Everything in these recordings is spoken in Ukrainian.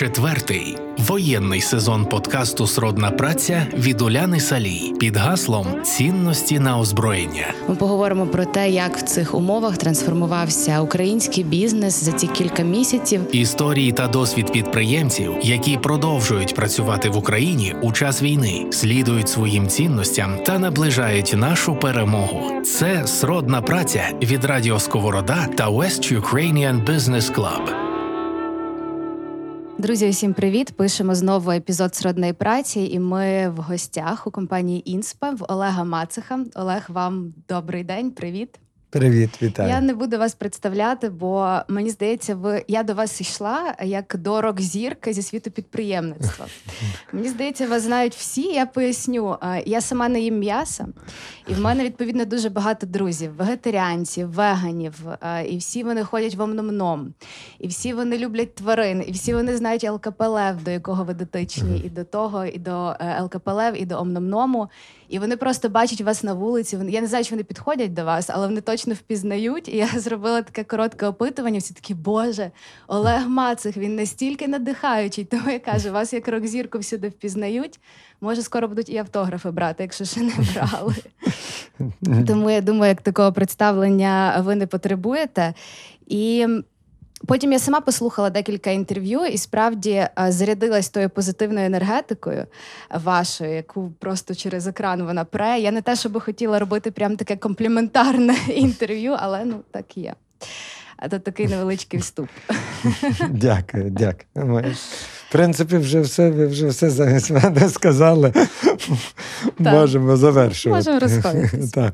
Четвертий воєнний сезон подкасту «Сродна праця» від Уляни Салій під гаслом «Цінності на озброєння». Ми поговоримо про те, як в цих умовах трансформувався український бізнес за ці кілька місяців. Історії та досвід підприємців, які продовжують працювати в Україні у час війни, слідують своїм цінностям та наближають нашу перемогу. Це «Сродна праця» від Радіо Сковорода та West Ukrainian Business Club. Друзі, усім привіт! Пишемо знову епізод «Сродної праці», і ми в гостях у компанії «Інспа» в Олега Мацеха. Олег, вам добрий день, привіт! Привіт, вітаю! Я не буду вас представляти, бо, мені здається, я до вас йшла як до рок-зірки зі світу підприємництва. Мені здається, вас знають всі, я поясню. Я сама не їм м'яса, і в мене, відповідно, дуже багато друзів. Вегетаріанців, веганів, і всі вони ходять в Омномном, і всі вони люблять тварин, і всі вони знають ЛКП Лев, до якого ви дотичні, і до того, і до ЛКП Лев, і до Омномному. І вони просто бачать вас на вулиці. Я не знаю, чи вони підходять до вас, але вони точно впізнають. І я зробила таке коротке опитування. Всі такі, Боже, Олег Мацех, він настільки надихаючий. Тому я кажу, вас як рок-зірку всюди впізнають. Може, скоро будуть і автографи брати, якщо ще не брали. Тому я думаю, як такого представлення ви не потребуєте. І потім я сама послухала декілька інтерв'ю і справді зарядилась тою позитивною енергетикою вашою, яку просто через екран вона пре. Я не те, щоб хотіла робити прям таке компліментарне інтерв'ю, але ну так є. А то такий невеличкий вступ. Дякую, дякую. В принципі, ви вже все замість мене сказали. Можемо завершувати. Можемо розходитися.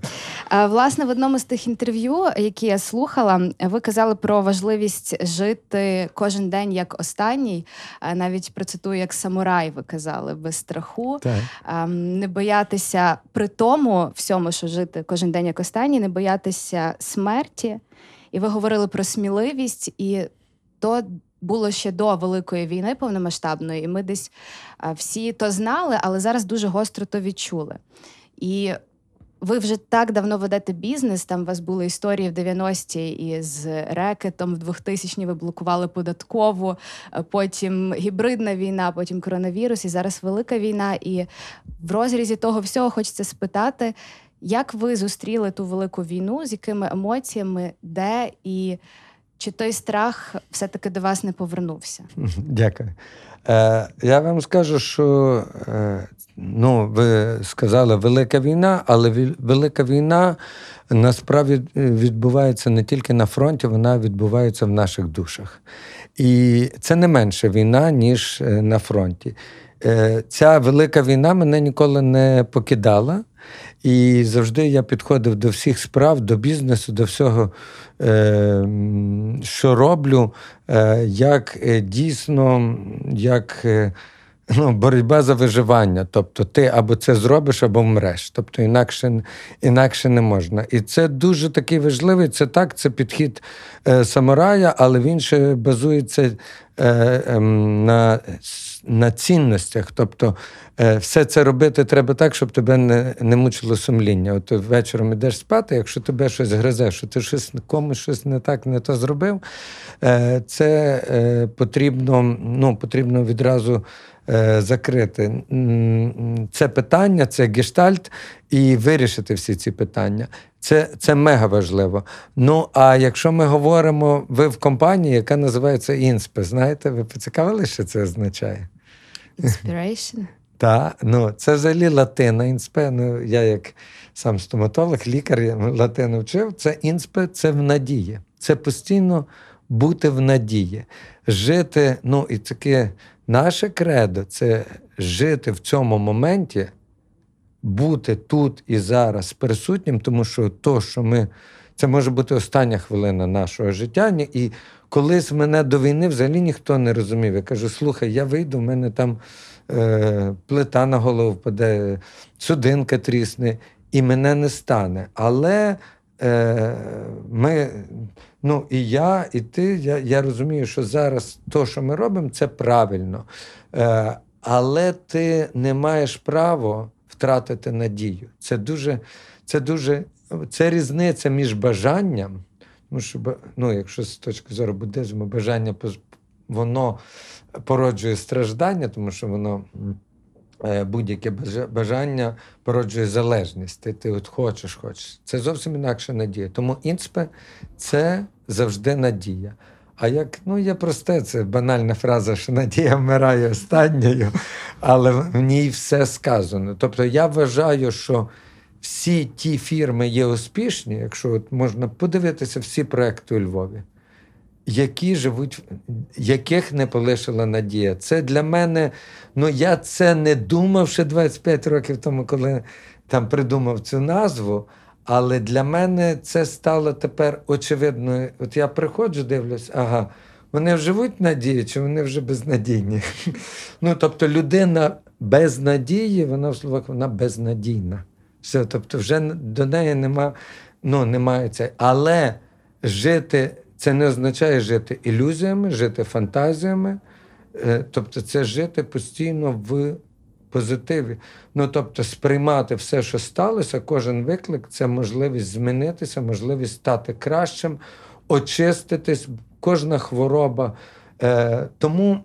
Власне, в одному з тих інтерв'ю, які я слухала, ви казали про важливість жити кожен день як останній. Навіть процитую, як самурай, ви казали, без страху. Так. Не боятися при тому всьому, що жити кожен день як останній, не боятися смерті. І ви говорили про сміливість, і то було ще до Великої війни повномасштабної, і ми десь всі то знали, але зараз дуже гостро то відчули. І ви вже так давно ведете бізнес, там у вас були історії в 90-ті із рекетом, в 2000-ті ви блокували податкову, потім гібридна війна, потім коронавірус, і зараз велика війна. І в розрізі того всього хочеться спитати, як ви зустріли ту велику війну, з якими емоціями, де і чи той страх все-таки до вас не повернувся? Дякую. Я вам скажу, що ви сказали «велика війна», але «велика війна» насправді відбувається не тільки на фронті, вона відбувається в наших душах. І це не менша війна, ніж на фронті. Ця велика війна мене ніколи не покидала. І завжди я підходив до всіх справ, до бізнесу, до всього, що роблю, як дійсно, як боротьба за виживання. Тобто ти або це зробиш, або вмреш. Тобто інакше не можна. І це дуже такий важливий, це підхід самурая, але він ще базується на цінностях. Тобто все це робити треба так, щоб тебе не мучило сумління. От вечором ідеш спати, якщо тебе щось гризе, що ти комусь щось не так, не то зробив, це потрібно відразу закрити. Це питання, це гештальт і вирішити всі ці питання. Це мега важливо. Ну, а якщо ми говоримо, ви в компанії, яка називається «Інспа», знаєте, ви поцікавилися, що це означає? Inspiration? Так, це взагалі латина «Інспа». Я як сам стоматолог, лікар, латину вчив. Це «Інспа» – це в надії. Це постійно бути в надії. Жити, і таке наше кредо – це жити в цьому моменті, бути тут і зараз присутнім, тому що це може бути остання хвилина нашого життя. І колись мене до війни взагалі ніхто не розумів. Я кажу, слухай, я вийду, в мене там плита на голову впаде, судинка трісне, і мене не стане. Але ми, і я, і ти, я розумію, що зараз то, що ми робимо, це правильно. Але ти не маєш права втратити надію. Це різниця між бажанням, тому що, якщо з точки зору буддизму, бажання воно породжує страждання, тому що воно будь-яке бажання породжує залежність. Ти от хочеш. Це зовсім інакша надія. Тому інспе – це завжди надія. А як, є просте, це банальна фраза, що надія вмирає останньою, але в ній все сказано. Тобто я вважаю, що всі ті фірми є успішні, якщо от можна подивитися всі проекти у Львові, які живуть, яких не полишила надія. Це для мене, я це не думав ще 25 років тому, коли там придумав цю назву, але для мене це стало тепер очевидно. От я приходжу, дивлюсь, вони живуть надії, чи вони вже безнадійні? Тобто людина без надії, вона в словах, вона безнадійна. Все, тобто вже до неї немає цього. Але жити, це не означає жити ілюзіями, жити фантазіями. Тобто це жити постійно в позитиві. Тобто сприймати все, що сталося, кожен виклик – це можливість змінитися, можливість стати кращим, очиститись, кожна хвороба. Тому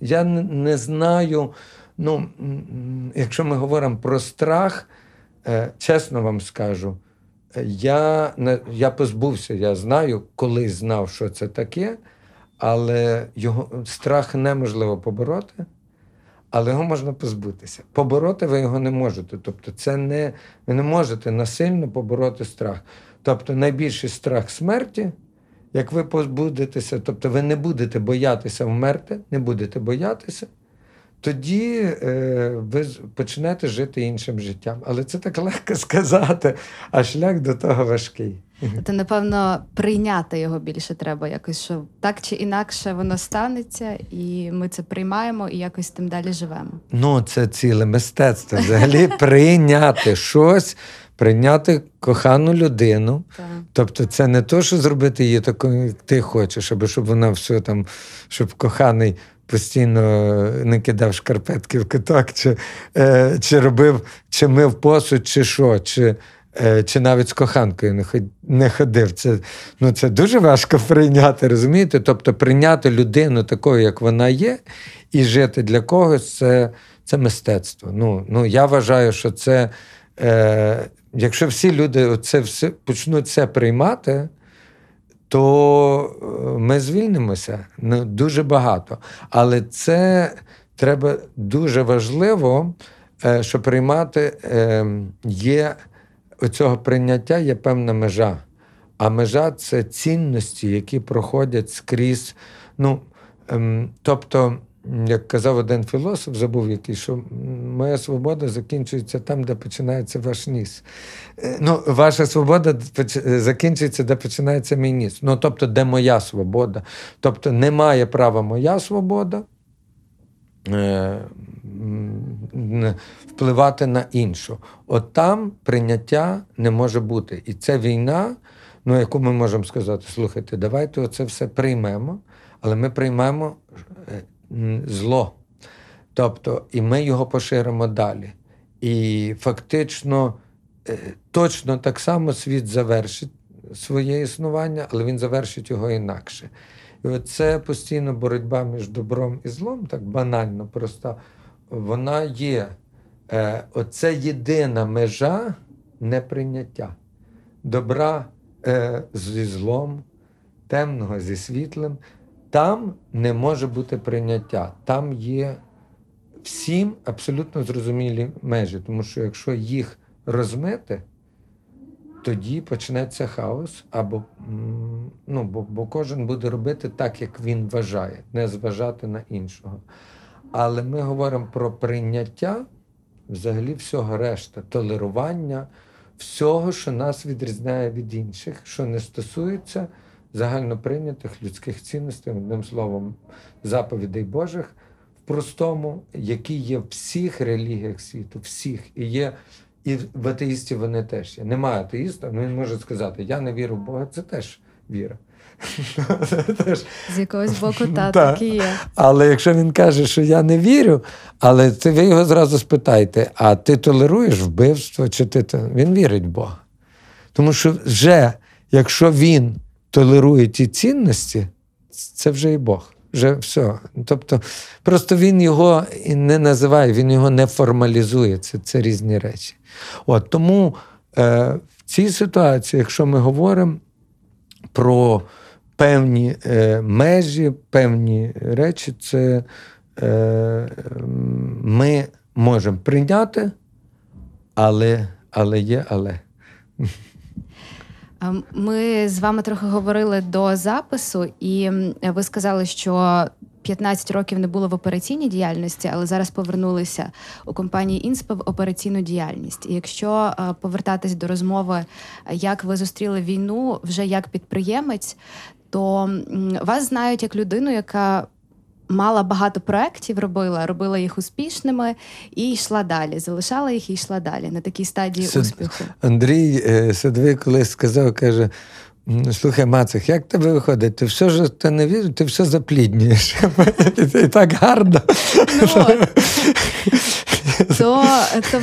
я не знаю, якщо ми говоримо про страх, чесно вам скажу, я позбувся, я знаю, колись знав, що це таке, але страх неможливо побороти. Але його можна позбутися. Побороти ви його не можете. Тобто ви не можете насильно побороти страх. Тобто найбільший страх смерті, як ви позбудетеся, тобто ви не будете боятися вмерти, не будете боятися, тоді ви почнете жити іншим життям. Але це так легко сказати, а шлях до того важкий. Тобто, напевно, прийняти його більше треба якось, що так чи інакше воно станеться, і ми це приймаємо, і якось тим далі живемо. Це ціле мистецтво. Взагалі прийняти щось, прийняти кохану людину. Так. Тобто це не то, що зробити її такою, як ти хочеш, або щоб вона все там, щоб коханий постійно не кидав шкарпетки в куток, чи робив, чи мив посуд, чи що, чи навіть з коханкою не ходив. Це дуже важко прийняти, розумієте? Тобто прийняти людину такою, як вона є, і жити для когось – це мистецтво. Я вважаю, що це... якщо всі люди це все, почнуть це приймати, то ми звільнимося дуже багато. Але це треба дуже важливо, що приймати є... У цього прийняття є певна межа. А межа – це цінності, які проходять скрізь. Тобто, як казав один філософ, забув який, що моя свобода закінчується там, де починається ваш ніс. Ваша свобода закінчується, де починається мій ніс. Тобто, де моя свобода. Тобто, немає права моя свобода впливати на іншу. От там прийняття не може бути. І це війна, яку ми можемо сказати, слухайте, давайте оце все приймемо, але ми приймемо зло. Тобто, і ми його поширимо далі. І фактично, точно так само світ завершить своє існування, але він завершить його інакше. І оце постійно боротьба між добром і злом, так банально, просто вона є. Оце єдина межа неприйняття. Добра зі злом, темного зі світлим. Там не може бути прийняття. Там є всім абсолютно зрозумілі межі. Тому що якщо їх розмити, тоді почнеться хаос, бо кожен буде робити так, як він вважає, не зважати на іншого. Але ми говоримо про прийняття взагалі всього решта, толерування, всього, що нас відрізняє від інших, що не стосується загальноприйнятих людських цінностей, одним словом, заповідей Божих, в простому, які є в всіх релігіях світу, всіх, і в атеїстів вони теж є. Немає атеїста, він може сказати, я не вірю в Бога, це теж віра. З якогось боку, так і є. Але якщо він каже, що я не вірю, але ви його зразу спитайте, а ти толеруєш вбивство? Він вірить в Бога. Тому що вже, якщо він толерує ті цінності, це вже і Бог. вже все. Тобто, просто він його не називає, він його не формалізує. Це різні речі. От, тому в цій ситуації, якщо ми говоримо про певні межі, певні речі, це ми можемо прийняти, але є але. Ми з вами трохи говорили до запису, і ви сказали, що 15 років не було в операційній діяльності, але зараз повернулися у компанії «Інспа» в операційну діяльність. І якщо повертатись до розмови, як ви зустріли війну вже як підприємець, то вас знають як людину, яка мала багато проєктів, робила їх успішними і йшла далі. Залишала їх і йшла далі, на такій стадії успіху. Андрій Садовий колись сказав, каже, слухай, Мацех, як тебе виходить? Ти все ж ти не віриш, ти все запліднюєш. І так гарно. То,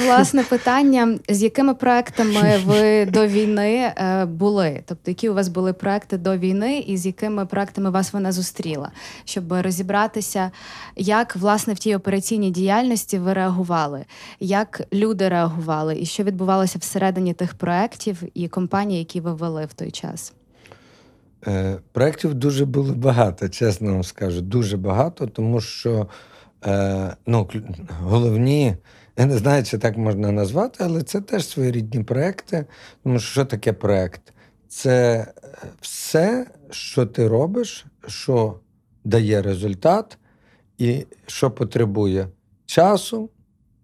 власне, питання, з якими проектами ви до війни були? Тобто, які у вас були проекти до війни і з якими проектами вас вона зустріла? Щоб розібратися, як, власне, в тій операційній діяльності ви реагували, як люди реагували і що відбувалося всередині тих проектів і компаній, які ви вели в той час? Проектів дуже було багато, чесно вам скажу, дуже багато, тому що головні, я не знаю, чи так можна назвати, але це теж своєрідні проекти. Тому що таке проект? Це все, що ти робиш, що дає результат і що потребує часу.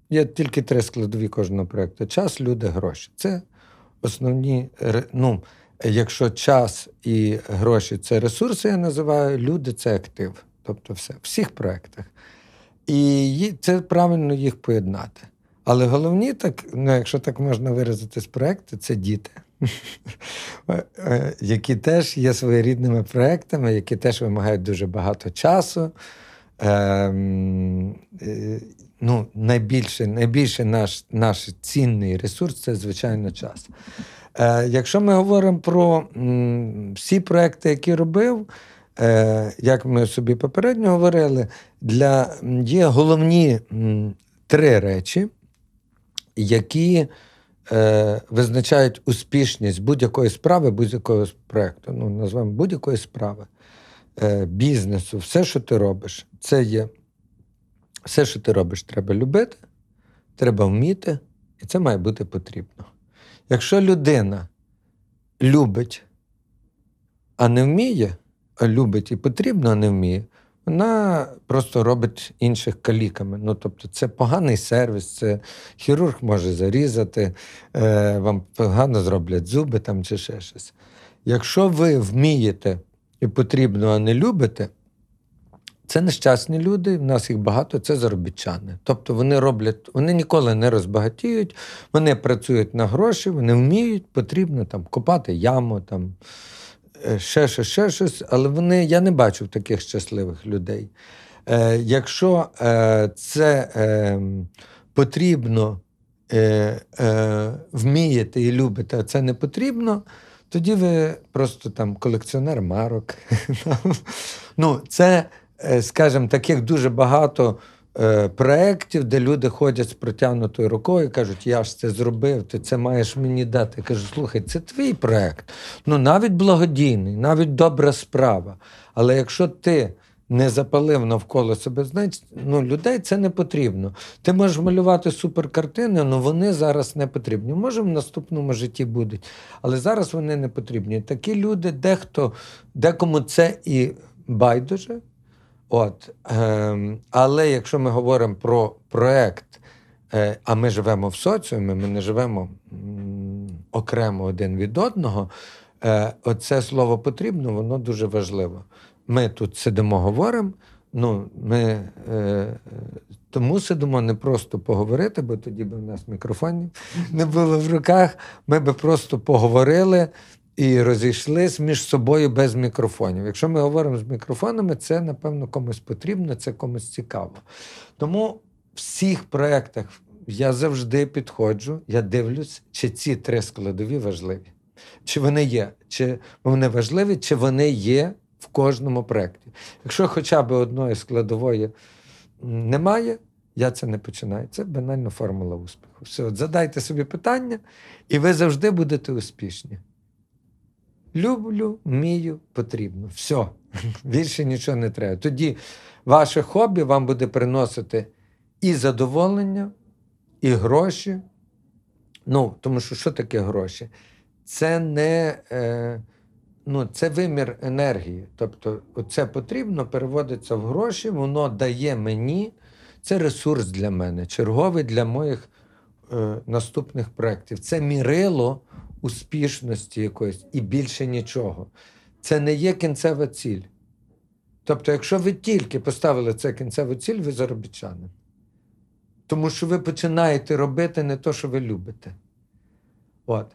Є тільки 3 складові кожного проекту. Час, люди, гроші. Це основні, якщо час і гроші – це ресурси, я називаю, люди – це актив. Тобто все, в всіх проектах. І це правильно їх поєднати. Але головні, так, якщо так можна виразити з проєкту, це діти, які теж є своєрідними проєктами, які теж вимагають дуже багато часу. Найбільше наш цінний ресурс – це, звичайно, час. Якщо ми говоримо про всі проєкти, які робив, як ми собі попередньо говорили, є головні 3 речі, які визначають успішність будь-якої справи, будь-якого проєкту, назвемо будь-якої справи, бізнесу, все, що ти робиш, це є, все, що ти робиш, треба любити, треба вміти, і це має бути потрібно. Якщо людина любить, а не вміє, любить і потрібно, а не вміє, вона просто робить інших каліками. Тобто це поганий сервіс, це хірург може зарізати, вам погано зроблять зуби там, чи ще щось. Якщо ви вмієте і потрібно, а не любите, це нещасні люди, в нас їх багато, це заробітчани. Тобто вони ніколи не розбагатіють, вони працюють на гроші, вони вміють, потрібно там копати яму, там, ще щось, але я не бачив таких щасливих людей. Якщо це потрібно, вмієте і любите, а це не потрібно, тоді ви просто там колекціонер марок. Це, скажімо, таких дуже багато проєктів, де люди ходять з протягнутою рукою і кажуть, я ж це зробив, ти це маєш мені дати. Я кажу, слухай, це твій проєкт. Навіть благодійний, навіть добра справа. Але якщо ти не запалив навколо себе, значить, людей це не потрібно. Ти можеш малювати суперкартини, але вони зараз не потрібні. Може, в наступному житті будуть, але зараз вони не потрібні. Такі люди, декому це і байдуже. Але якщо ми говоримо про проєкт, а ми живемо в соціумі, ми не живемо окремо один від одного, оце слово потрібно, воно дуже важливо. Ми тут сидимо, говоримо, ми тому сидимо не просто поговорити, бо тоді б у нас мікрофонів не було в руках, ми б просто поговорили, і розійшлись між собою без мікрофонів. Якщо ми говоримо з мікрофонами, це, напевно, комусь потрібно, це комусь цікаво. Тому в всіх проєктах я завжди підходжу, я дивлюсь, чи ці 3 складові важливі. Чи вони є, чи вони важливі, чи вони є в кожному проєкті. Якщо хоча б одної складової немає, я це не починаю. Це банальна формула успіху. Все, от задайте собі питання, і ви завжди будете успішні. Люблю, вмію, потрібно. Все. Більше нічого не треба. Тоді ваше хобі вам буде приносити і задоволення, і гроші. Ну, тому що що таке гроші? Це не... це вимір енергії. Тобто це потрібно, переводиться в гроші, воно дає мені, це ресурс для мене, черговий для моїх наступних проєктів. Це мірило успішності якоїсь і більше нічого. Це не є кінцева ціль. Тобто, якщо ви тільки поставили це кінцеву ціль, ви заробітчанин. Тому що ви починаєте робити не те, що ви любите. От.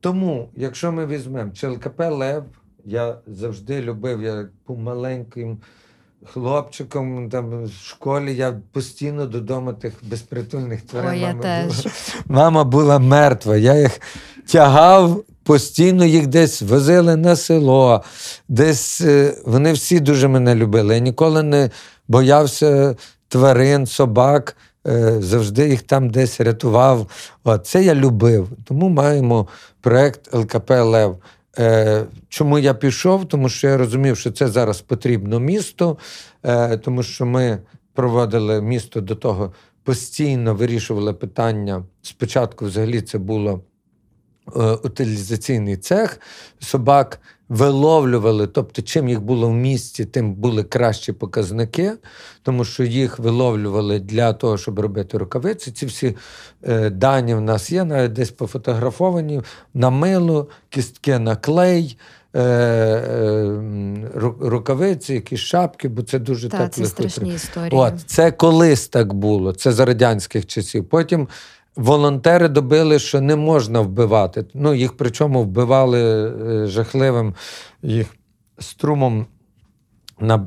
Тому, якщо ми візьмемо ЛКП Лев, я завжди любив, я був маленьким хлопчиком там, в школі, я постійно додому тих безпритульних тварин. Мама була мертва, я їх тягав, постійно їх десь возили на село, десь вони всі дуже мене любили. Я ніколи не боявся тварин, собак, завжди їх там десь рятував. От, це я любив. Тому маємо проєкт ЛКП Лев. Чому я пішов? Тому що я розумів, що це зараз потрібно місту, тому що ми проводили місто до того, постійно вирішували питання. Спочатку взагалі це було утилізаційний цех. Собак виловлювали, тобто чим їх було в місті, тим були кращі показники, тому що їх виловлювали для того, щоб робити рукавиці. Ці всі дані в нас є, навіть десь пофотографовані, на мило, кістки на клей, рукавиці, якісь шапки, бо це дуже теплі. Так, це страшні історії. От, це колись так було, це за радянських часів. Потім волонтери добили, що не можна вбивати. Ну, їх причому вбивали жахливим їх струмом на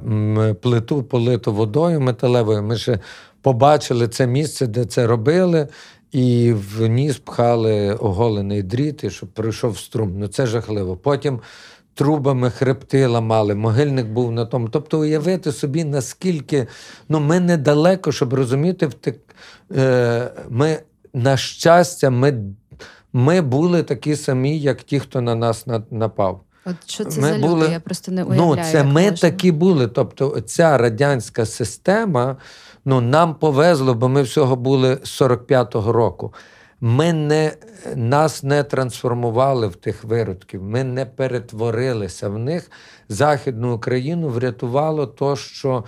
плиту, политу водою металевою. Ми ще побачили це місце, де це робили, і в ніс пхали оголений дріт, і щоб пройшов струм. Ну, це жахливо. Потім трубами хребти ламали, могильник був на тому. Тобто уявити собі, наскільки... Ну, ми недалеко, щоб розуміти, ми... На щастя, ми були такі самі, як ті, хто на нас напав. От що це ми за люди? Я просто не уявляю. Ну, це ми такі були. Тобто ця радянська система, нам повезло, бо ми всього були з 45-го року. Нас не трансформували в тих виродків, ми не перетворилися в них. Західну Україну врятувало те, що...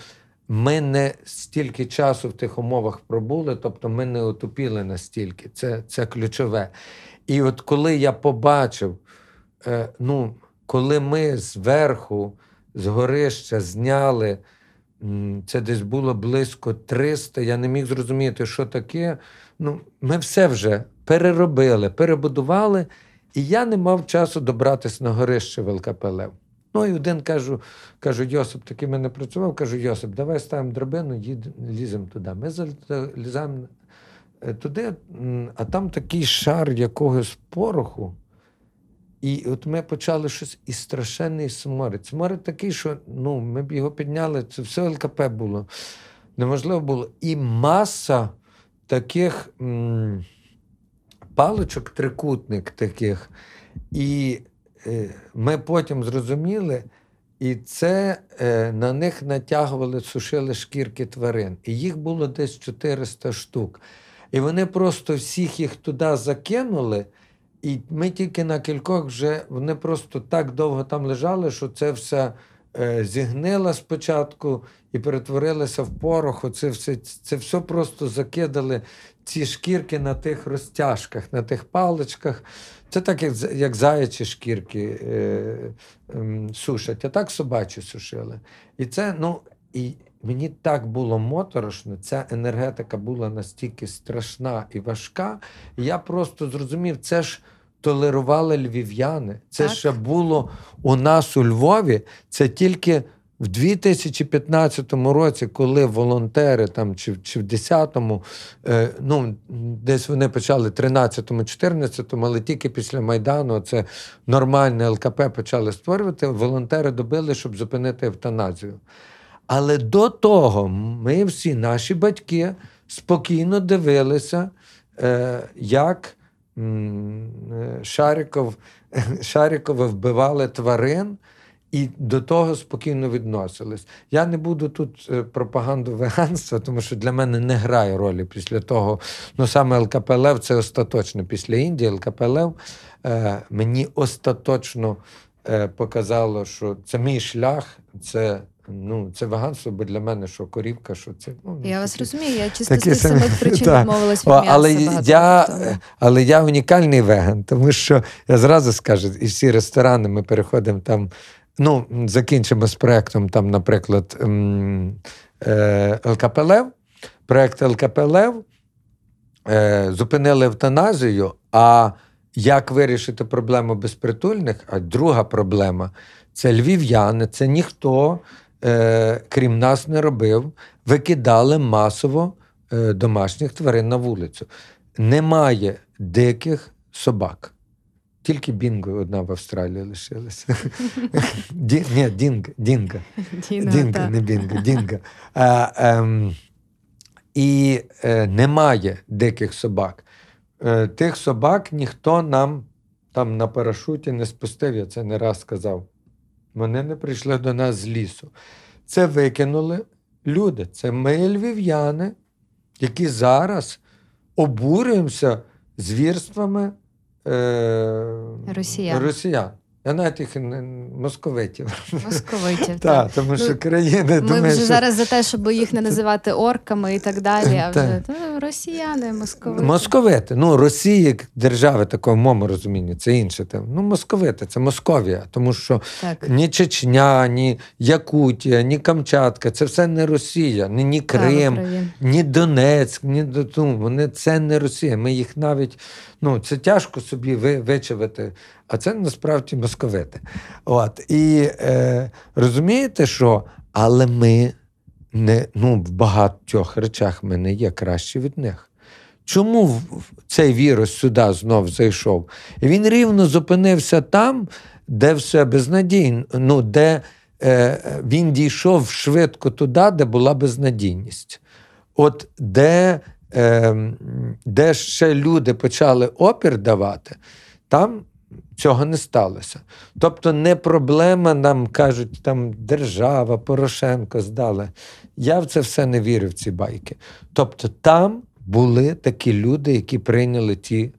Ми не стільки часу в тих умовах пробули, тобто ми не отупіли настільки. Це ключове. І от коли я побачив, коли ми зверху, з горища зняли, це десь було близько 300, я не міг зрозуміти, що таке. Ми все вже переробили, перебудували, і я не мав часу добратися на горище в ЛКП Лев. Ну, і один кажу, Йосип, такий мене працював, кажу, Йосип, давай ставимо драбину, ліземо туди. Ми залізаємо туди, а там такий шар якогось пороху. І от ми почали щось, і страшенний сморід. Сморід такий, що ми б його підняли, це все ЛКП було. Неможливо було. І маса таких паличок, трикутник таких, і... Ми потім зрозуміли, і це на них натягували, сушили шкірки тварин. І їх було десь 400 штук. І вони просто всіх їх туди закинули, і ми тільки на кількох вже, вони просто так довго там лежали, що це все зігнило спочатку і перетворилося в порох. Це все просто закидали, ці шкірки на тих розтяжках, на тих паличках. Це так, як заячі шкірки сушать, а так собачі сушили. І це, і мені так було моторошно, ця енергетика була настільки страшна і важка. І я просто зрозумів, це ж толерували львів'яни. Це ще було у нас у Львові, це тільки В 2015 році, коли волонтери, там, чи в 10-му, ну, десь вони почали в 13-му, 14-му, але тільки після Майдану це нормальне ЛКП почали створювати, волонтери добили, щоб зупинити евтаназію. Але до того ми всі, наші батьки, спокійно дивилися, як Шарікова вбивали тварин, і до того спокійно відносились. Я не буду тут пропаганду веганства, тому що для мене не грає ролі після того. Ну, саме ЛКП Лев, це остаточно. Після Індії ЛКП Лев мені остаточно показало, що це мій шлях, це... Ну, це веганство, бо для мене, що корівка, що це... Ну, я вас розумію, я чисто з самих причин відмовилась від м'яса. Але я унікальний веган, тому що, я зразу скажу, і всі ресторани, ми переходимо там, ну, закінчимо з проєктом, там, наприклад, ЛКП Лев, проєкт ЛКП Лев, зупинили евтаназію, а як вирішити проблему безпритульних, а друга проблема, це львів'яни, це ніхто... крім нас не робив, викидали масово домашніх тварин на вулицю. Немає диких собак. Тільки Бінго одна в Австралії лишилася. Ні, Дінго. Дінго, не Бінго, Дінго. І немає диких собак. Тих собак ніхто нам там на парашуті не спустив, я це не раз сказав. Вони не прийшли до нас з лісу. Це викинули люди. Це ми, львів'яни, які зараз обурюємося звірствами росіян. Я навіть їх московитів. Так, тому що країни... Ми вже зараз за те, щоб їх не називати орками і так далі, а вже росіяни, московити. Московити. Ну, Росія, держава такого, в моєму розумінні, це інше. Ну, московити, це Московія, тому що ні Чечня, ні Якутія, ні Камчатка, це все не Росія, ні Крим, ні Донецьк, ні вони це не Росія. Ми їх навіть... Ну, це тяжко собі вичавити, а це насправді московити. От. І розумієте, що? Але ми не, ну, в багатьох речах ми не є кращі від них. Чому цей вірус сюди знов зайшов? І він рівно зупинився там, де все безнадійно, ну, де він дійшов швидко туди, де була безнадійність. От де ще люди почали опір давати, там цього не сталося. Тобто не проблема, нам кажуть, там держава, Порошенко здали. Я в це все не вірю, в ці байки. Тобто там були такі люди, які прийняли ті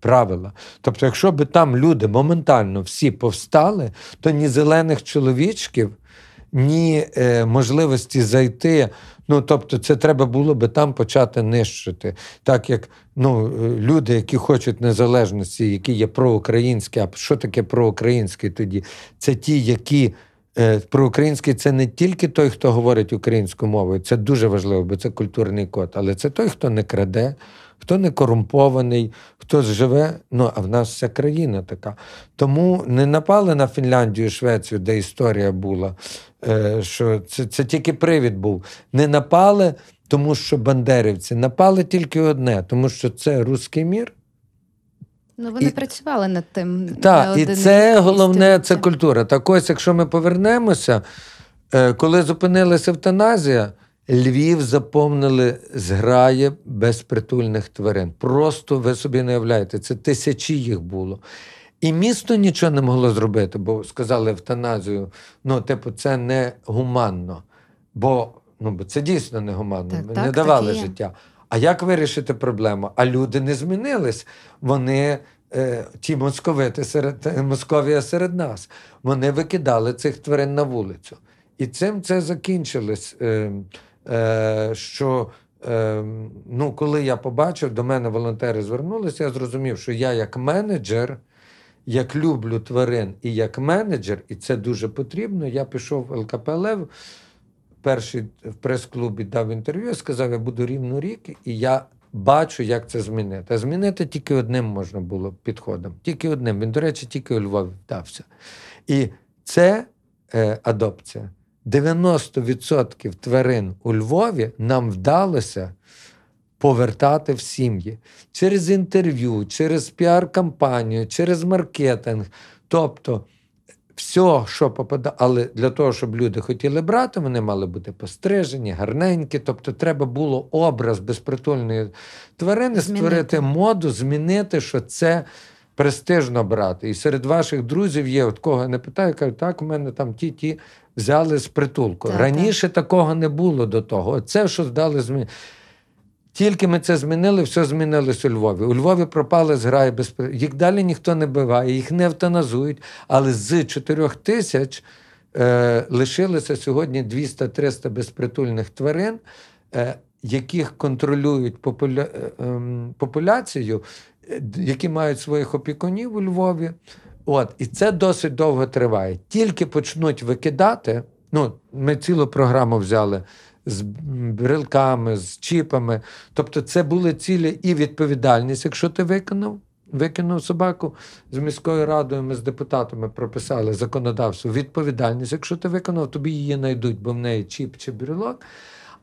правила. Тобто якщо б там люди моментально всі повстали, то ні зелених чоловічків, ні можливості зайти. Ну, тобто, це треба було би там почати нищити. Так як, ну, люди, які хочуть незалежності, які є проукраїнські, а що таке проукраїнські тоді? Це ті, які... Проукраїнський – це не тільки той, хто говорить українською мовою, це дуже важливо, бо це культурний код, але це той, хто не краде, хто не корумпований, хто живе, ну, а в нас вся країна така. Тому не напали на Фінляндію, Швецію, де історія була, що це тільки привід був. Не напали, тому що бандерівці. Напали тільки одне, тому що це руський мір. Ну, вони працювали над тим. Так, і це головне, це культура. Так ось, якщо ми повернемося, коли зупинилася евтаназія, Львів заповнили зграї безпритульних тварин. Просто ви собі не уявляєте, це тисячі їх було. І місто нічого не могло зробити, бо сказали евтаназію, ну, типу, це не гуманно. Бо це дійсно не гуманно, так, не давали життя. А як вирішити проблему? А люди не змінились. Вони, ті московити, Московія серед нас, вони викидали цих тварин на вулицю. І цим це закінчилось, що, ну, коли я побачив, до мене волонтери звернулися, я зрозумів, що я як менеджер, як люблю тварин і як менеджер, і це дуже потрібно, я пішов в ЛКП Лев, перший в прес-клубі дав інтерв'ю, сказав, я буду рівно рік, і я бачу, як це змінити. А змінити тільки одним можна було підходом. Тільки одним. Він, до речі, тільки у Львові вдався. І це адопція. 90% тварин у Львові нам вдалося повертати в сім'ї. Через інтерв'ю, через піар-кампанію, через маркетинг. Тобто, все, що попадало. Але для того, щоб люди хотіли брати, вони мали бути пострижені, гарненькі. Тобто, треба було образ безпритульної тварини створити моду, змінити, що це престижно брати. І серед ваших друзів є, от кого я не питаю, кажу, так, у мене там ті взяли з притулку. Так, раніше такого не було до того. Оце, що здали змінити. Тільки ми це змінили, все змінилось у Львові. У Львові пропали зграї безпритульних. Їх далі ніхто не биває, їх не евтаназують. Але з 4 тисяч лишилося сьогодні 200-300 безпритульних тварин, яких контролюють популяцію, які мають своїх опікунів у Львові. От. І це досить довго триває. Тільки почнуть викидати, ми цілу програму взяли з брелками, з чіпами. Тобто це були цілі і відповідальність, якщо ти викинув собаку. З міською радою ми з депутатами прописали законодавство. Відповідальність, якщо ти викинув, тобі її знайдуть, бо в неї чіп чи брелок.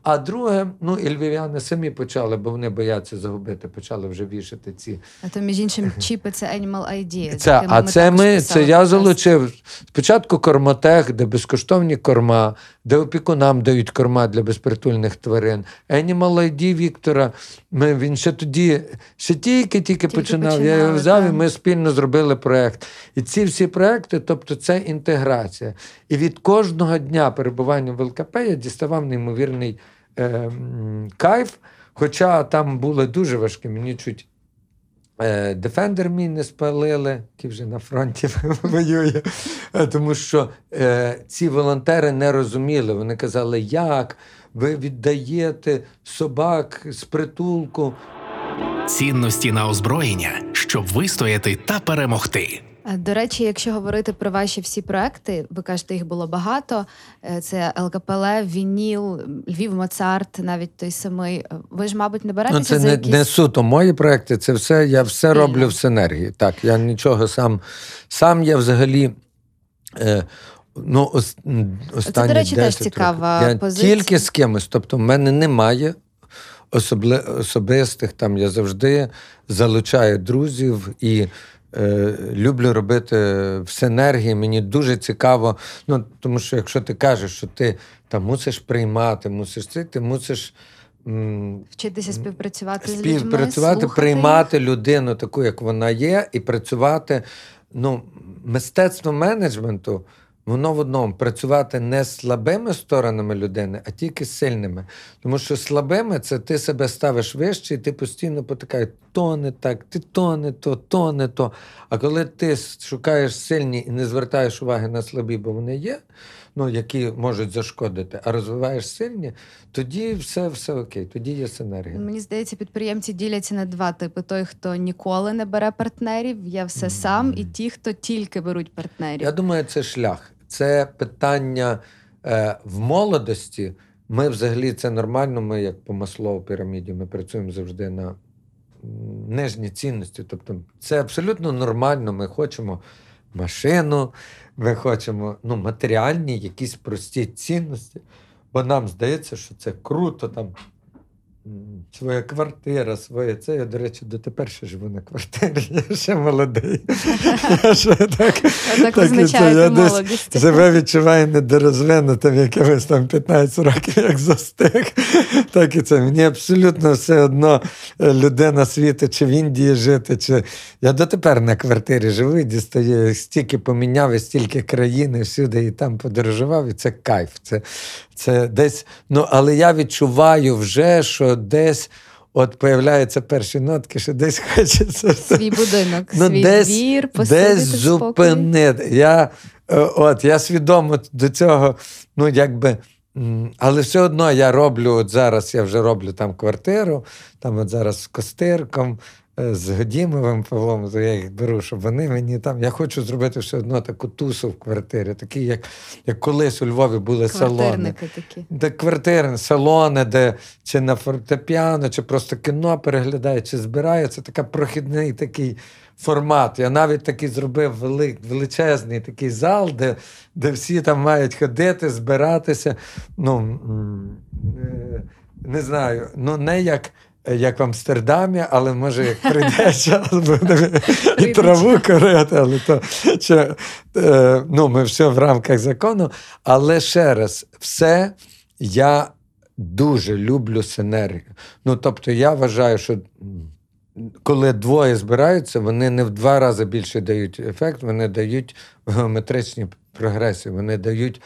А друге, і львів'яни самі почали, бо вони бояться загубити, почали вже вішати ці. А то, між іншим, чіпи – це Animal ID. Я залучив. Спочатку Кормотех, де безкоштовні корма, де опікунам дають корма для безпритульних тварин. Animal ID Віктора, він ще тоді, ще тільки починав, я його взяв, і ми спільно зробили проєкт. І ці всі проєкти, тобто це інтеграція. І від кожного дня перебування в ЛКП я діставав неймовірний кайф, хоча там були дуже важкі, мені чуть дефендер мій не спалили, який вже на фронті воює, тому що ці волонтери не розуміли, вони казали, як ви віддаєте собак з притулку. Цінності на озброєння, щоб вистояти та перемогти. До речі, якщо говорити про ваші всі проекти, ви кажете, їх було багато. Це ЛКП Лев, Вініл, Львів, Моцарт, навіть той самий. Ви ж, мабуть, не беретеся за якісь... Це не суто мої проекти, це все, я все роблю в синергії. Так, я нічого сам я взагалі... останні 10 років. Це, до речі, теж цікава позиція. Я тільки з кимось, тобто в мене немає особистих, там я завжди залучаю друзів і... люблю робити в синергії, мені дуже цікаво, тому що якщо ти кажеш, що ти там мусиш приймати, ти мусиш вчитися співпрацювати з людьми, приймати людину таку, як вона є, і працювати, мистецтво менеджменту, воно в одному, працювати не з слабими сторонами людини, а тільки з сильними. Тому що слабими – це ти себе ставиш вище, і ти постійно потикаєш, то не так, ти то не то. А коли ти шукаєш сильні і не звертаєш уваги на слабі, бо вони є, які можуть зашкодити, а розвиваєш сильні, тоді все окей, тоді є синергія. Мені здається, підприємці діляться на два типи. Той, хто ніколи не бере партнерів, я все сам, і ті, хто тільки беруть партнерів. Я думаю, це шлях. Це питання в молодості. Ми взагалі, це нормально, ми як по Маслоу піраміді, ми працюємо завжди на нижні цінності. Тобто це абсолютно нормально, ми хочемо машину, ми хочемо матеріальні якісь прості цінності, бо нам здається, що це круто, там своя квартира, своє це. Я, до речі, дотепер ще живу на квартирі, я ще молодий. Так визначаєте молодість. Я себе відчуваю недорозвинутим, якимось там 15 років, як застиг. Так і це. Мені абсолютно все одно людина світу, чи в Індії жити, чи... Я дотепер на квартирі живу і дістаю, стільки поміняв, і стільки країн, і всюди, і там подорожував, і це кайф. Це десь... але я відчуваю вже, що десь появляються перші нотки, що десь хочеться... Свій будинок, свій двір, посидити в спокій. Десь зупинити. Я свідомо до цього, але все одно я роблю, от зараз я вже роблю там квартиру, там от зараз з костирком, з Годімовим Павлом, то я їх беру, щоб вони мені там... Я хочу зробити все одно таку тусу в квартирі, такі, як колись у Львові були салони. Квартирники такі. Де квартири, салони, де чи на фортепіано, чи просто кіно переглядає, чи збирає. Це така прохідний такий формат. Я навіть такий зробив величезний такий зал, де всі там мають ходити, збиратися. Ну, не знаю, ну не як в Амстердамі, але, може, як прийде час, будемо і траву корити, але то, що, ну, ми все в рамках закону. Але ще раз, все, я дуже люблю синергію. Ну, тобто, я вважаю, що коли двоє збираються, вони не в 2 рази більше дають ефект, вони дають геометричні прогресії, вони дають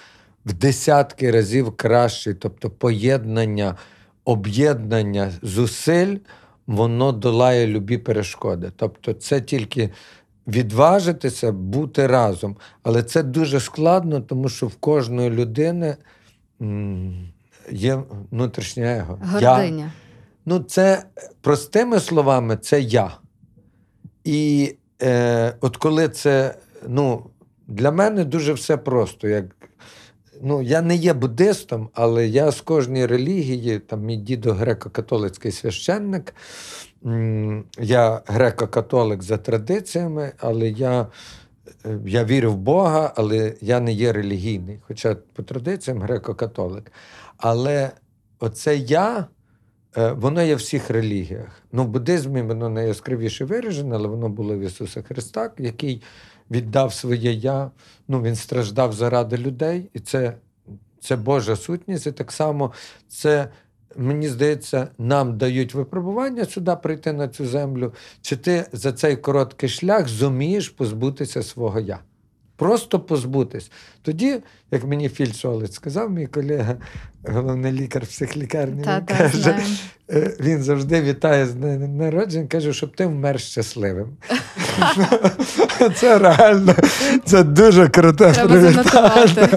в десятки разів кращий, тобто поєднання, об'єднання зусиль, воно долає любі перешкоди. Тобто це тільки відважитися, бути разом. Але це дуже складно, тому що в кожної людини є внутрішнє его. Гординя. Ну, це, простими словами, це я. І от коли це, ну, для мене дуже все просто, як... Ну, я не є буддистом, але я з кожної релігії, там, мій дідо греко-католицький священник, я греко-католик за традиціями, але я вірю в Бога, але я не є релігійний, хоча по традиціям греко-католик. Але оце я, воно є в всіх релігіях. Ну, в буддизмі воно найяскравіше виражене, але воно було в Ісуса Христа, який віддав своє я, ну, він страждав заради людей, і це Божа сутність, і так само це, мені здається, нам дають випробування сюди прийти на цю землю, чи ти за цей короткий шлях зумієш позбутися свого я. Просто позбутись. Тоді, як мені Фільсоліт сказав, мій колега, головний лікар психлікарні, він завжди вітає з днем народження, каже, щоб ти вмер щасливим. Це реально, це дуже круте привітання.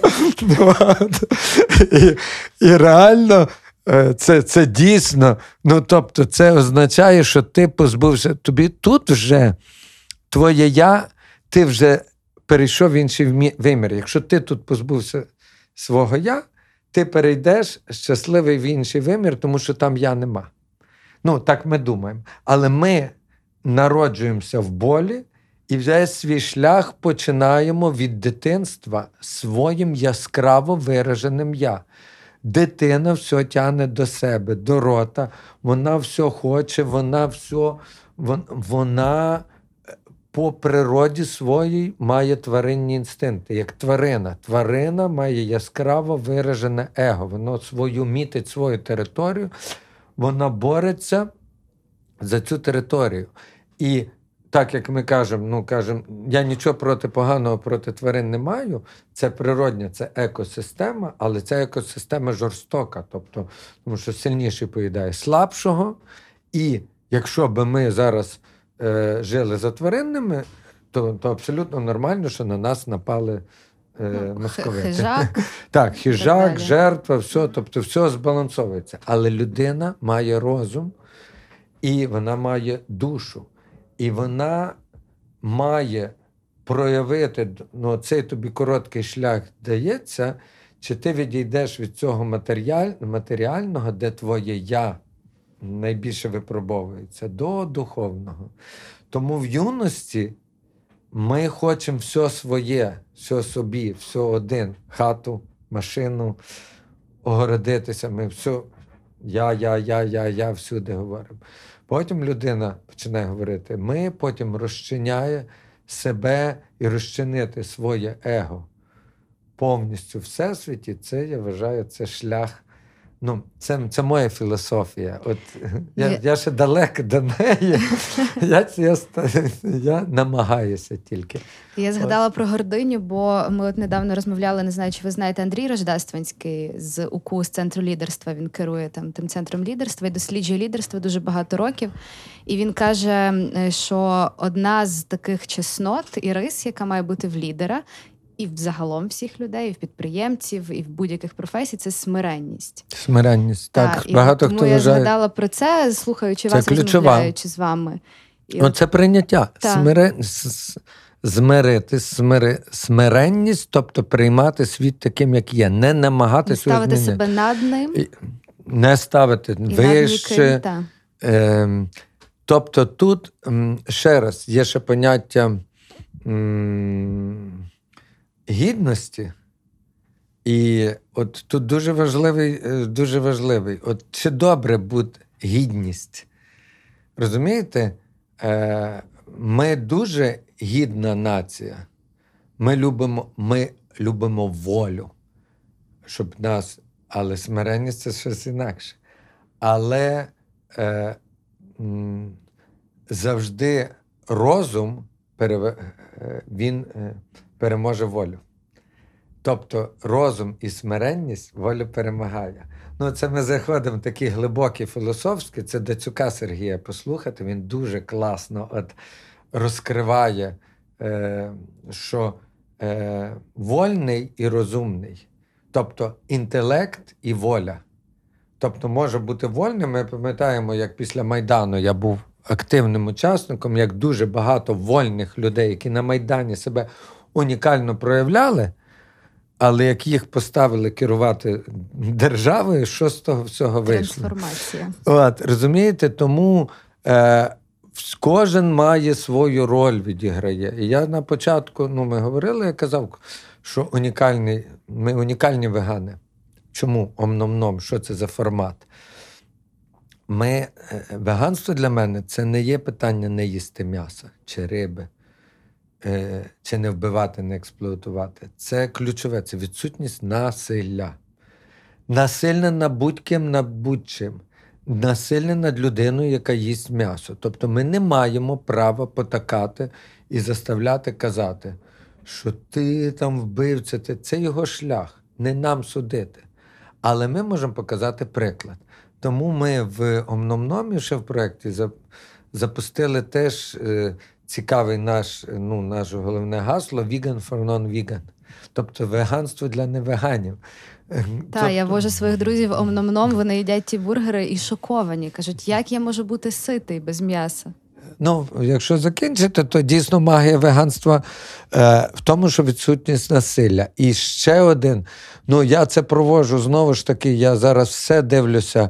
І реально, це дійсно, ну тобто це означає, що ти позбувся, тобі тут вже твоє я, ти вже перейшов в інший вимір. Якщо ти тут позбувся свого я, ти перейдеш щасливий в інший вимір, тому що там я нема. Ну, так ми думаємо. Але ми народжуємося в болі і вже свій шлях починаємо від дитинства своїм яскраво вираженим я. Дитина все тягне до себе, до рота, вона все хоче, вона по природі своїй має тваринні інстинкти, як тварина. Тварина має яскраво виражене его. Воно мітить свою територію, вона бореться за цю територію. І так, як ми кажемо, я нічого проти тварин не маю, це природня, це екосистема, але ця екосистема жорстока, тобто, тому що сильніший поїдає слабшого, і якщо би ми зараз жили за тваринними, то абсолютно нормально, що на нас напали московити. Хижак. Так, хижак, жертва, все, тобто все збалансовується. Але людина має розум, і вона має душу. І вона має проявити, ну цей тобі короткий шлях дається, чи ти відійдеш від цього матеріального, де твоє я найбільше випробовується, до духовного. Тому в юності ми хочемо все своє, все собі, все один. Хату, машину, огородитися. Ми все я всюди говоримо. Потім людина починає говорити ми, потім розчиняє себе і розчинити своє его повністю в всесвіті. Це, я вважаю, це шлях. Ну, це моя філософія. От я ще далеко до неї. Я намагаюся тільки. Я згадала про гординю, бо ми от недавно розмовляли, не знаю, чи ви знаєте, Андрій Рождественський з УКУ, з Центру лідерства. Він керує там тим центром лідерства і досліджує лідерство дуже багато років. І він каже, що одна з таких чеснот і рис, яка має бути в лідера, і взагалом всіх людей, і в підприємців, і в будь-яких професій, це смиренність. Смиренність, так. Багато хто вважає. Тому я згадала про це, слухаючи вас, розмовляючи з вами. Оце прийняття. Смиренність, тобто приймати світ таким, як є. Не намагатися змінити. Не ставити себе над ним. Не ставити вище. Тобто тут, ще раз, є ще поняття гідності. І от тут дуже важливий. От чи добре буде гідність? Розумієте? Ми дуже гідна нація. Ми любимо волю, щоб нас... Але смиренність – це щось інакше. Але завжди розум, він переможе волю. Тобто розум і смиренність волю перемагає. Ну, це ми заходимо такі глибокі філософські, це Дацюка Сергія послухати, він дуже класно розкриває, що вольний і розумний. Тобто інтелект і воля. Тобто може бути вольним. Ми пам'ятаємо, як після Майдану я був активним учасником, як дуже багато вольних людей, які на Майдані себе унікально проявляли, але як їх поставили керувати державою, що з того всього вийшло? Трансформація. От, розумієте, тому кожен має свою роль, відіграє. І я на початку, ми говорили, я казав, що ми унікальні вегани. Чому омномном? Що це за формат? Веганство для мене – це не є питання не їсти м'яса чи риби, чи не вбивати, не експлуатувати. Це ключове, це відсутність насилля. Насилля над будь-ким, над будь-чим. Насилля над людиною, яка їсть м'ясо. Тобто ми не маємо права потакати і заставляти казати, що ти там вбивця, це його шлях, не нам судити. Але ми можемо показати приклад. Тому ми в Омномномі ще в проєкті запустили теж цікавий наше головне гасло «Vegan for non-vegan». Тобто веганство для невеганів. Я вожу своїх друзів Омномном, вони їдять ті бургери і шоковані. Кажуть, як я можу бути ситий без м'яса? Якщо закінчити, то дійсно магія веганства в тому, що відсутність насилля. І ще один, я це проводжу, знову ж таки, я зараз все дивлюся,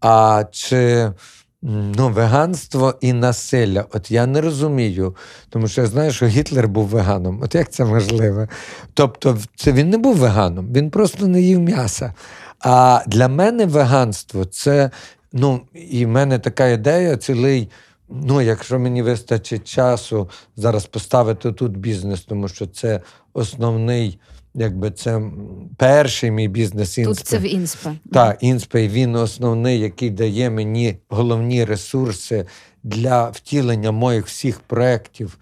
а чи веганство і насилля. От я не розумію, тому що я знаю, що Гітлер був веганом. От як це можливо? Тобто це він не був веганом, він просто не їв м'яса. А для мене веганство це, і в мене така ідея, цілий якщо мені вистачить часу зараз поставити тут бізнес, тому що це основний, це перший мій бізнес Інспа. Тут це в Інспа. Так, Інспа, і він основний, який дає мені головні ресурси для втілення моїх всіх проєктів,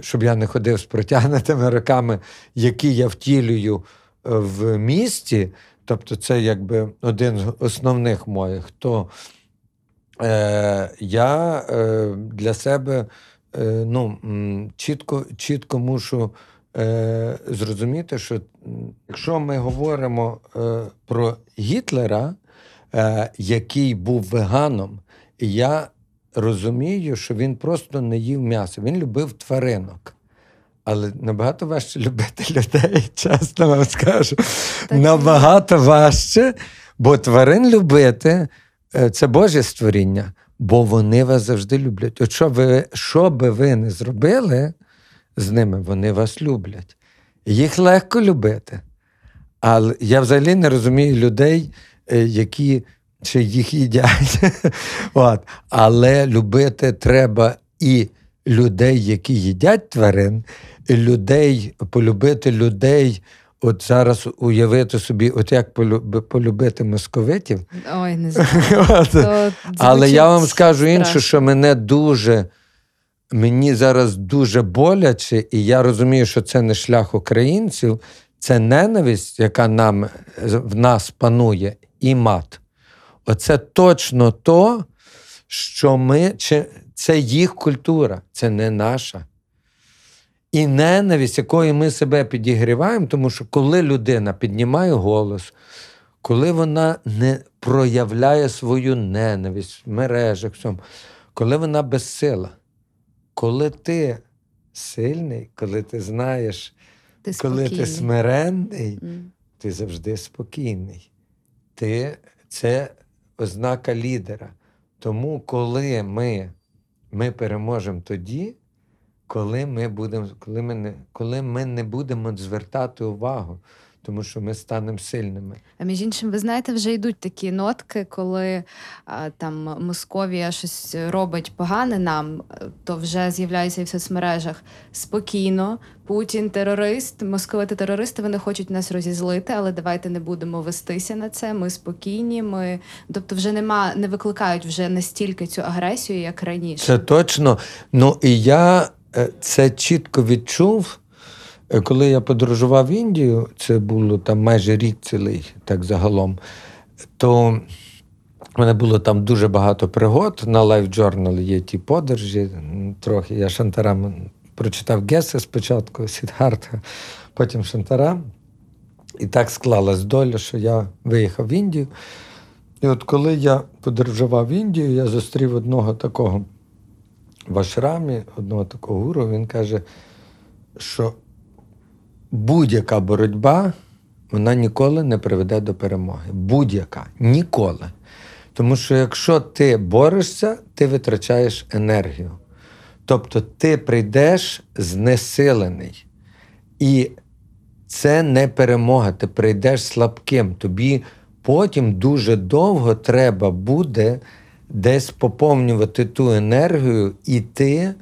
щоб я не ходив з протягнутими руками, які я втілюю в місті. Тобто це один з основних моїх, я для себе чітко мушу зрозуміти, що якщо ми говоримо про Гітлера, який був веганом, я розумію, що він просто не їв м'ясо, він любив тваринок. Але набагато важче любити людей, чесно вам скажу. Набагато важче, бо тварин любити – це Боже створіння, бо вони вас завжди люблять. От що би ви не зробили з ними, вони вас люблять. Їх легко любити. Але я взагалі не розумію людей, які чи їх їдять. Але любити треба і людей, які їдять тварин, і полюбити людей. От зараз уявити собі, от як полюбити московитів. Ой, не знаю. Але я вам скажу інше, що мені зараз дуже боляче, і я розумію, що це не шлях українців, це ненависть, яка в нас панує, і мат. Оце точно то, що це їх культура, це не наша. І ненависть, якою ми себе підігріваємо, тому що коли людина піднімає голос, коли вона не проявляє свою ненависть в мережах, коли вона безсила, Коли ти сильний, коли ти знаєш, ти коли ти смиренний, ти завжди спокійний. Це ознака лідера. Тому коли ми переможемо тоді, коли ми не будемо звертати увагу, тому що ми станемо сильними. А між іншим, ви знаєте, вже йдуть такі нотки, коли там Московія щось робить погане нам, то вже з'являються і в соцмережах спокійно. Путін терорист, московити-терористи, вони хочуть нас розізлити, але давайте не будемо вестися на це, ми спокійні, ми... Тобто вже не викликають вже настільки цю агресію, як раніше. Це точно. Ну і я це чітко відчув. Коли я подорожував в Індію, це було там майже рік цілий, так загалом, то в мене було там дуже багато пригод. На Life Journal є ті подорожі. Трохи я Шантарам прочитав Гессе спочатку, Сіддхартха, потім Шантарам. І так склалась доля, що я виїхав в Індію. І от коли я подорожував в Індію, я зустрів одного такого в ашрамі, одного такого гуру. Він каже, що будь-яка боротьба, вона ніколи не приведе до перемоги. Будь-яка. Ніколи. Тому що якщо ти борешся, ти витрачаєш енергію. Тобто ти прийдеш знесилений. І це не перемога. Ти прийдеш слабким. Тобі потім дуже довго треба буде десь поповнювати ту енергію, і ти...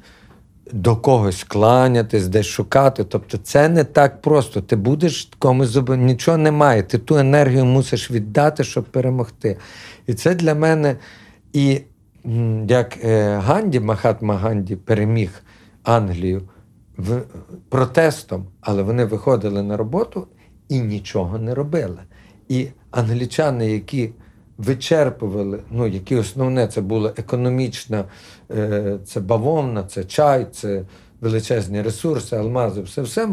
до когось кланятись, десь шукати. Тобто це не так просто. Ти будеш комусь, нічого немає. Ти ту енергію мусиш віддати, щоб перемогти. І це для мене, і як Ганді, Махатма Ганді переміг Англію протестом, але вони виходили на роботу і нічого не робили. І англічани, які вичерпували, ну, які основне, це була економічна, це бавовна, це чай, це величезні ресурси, алмази, все-все,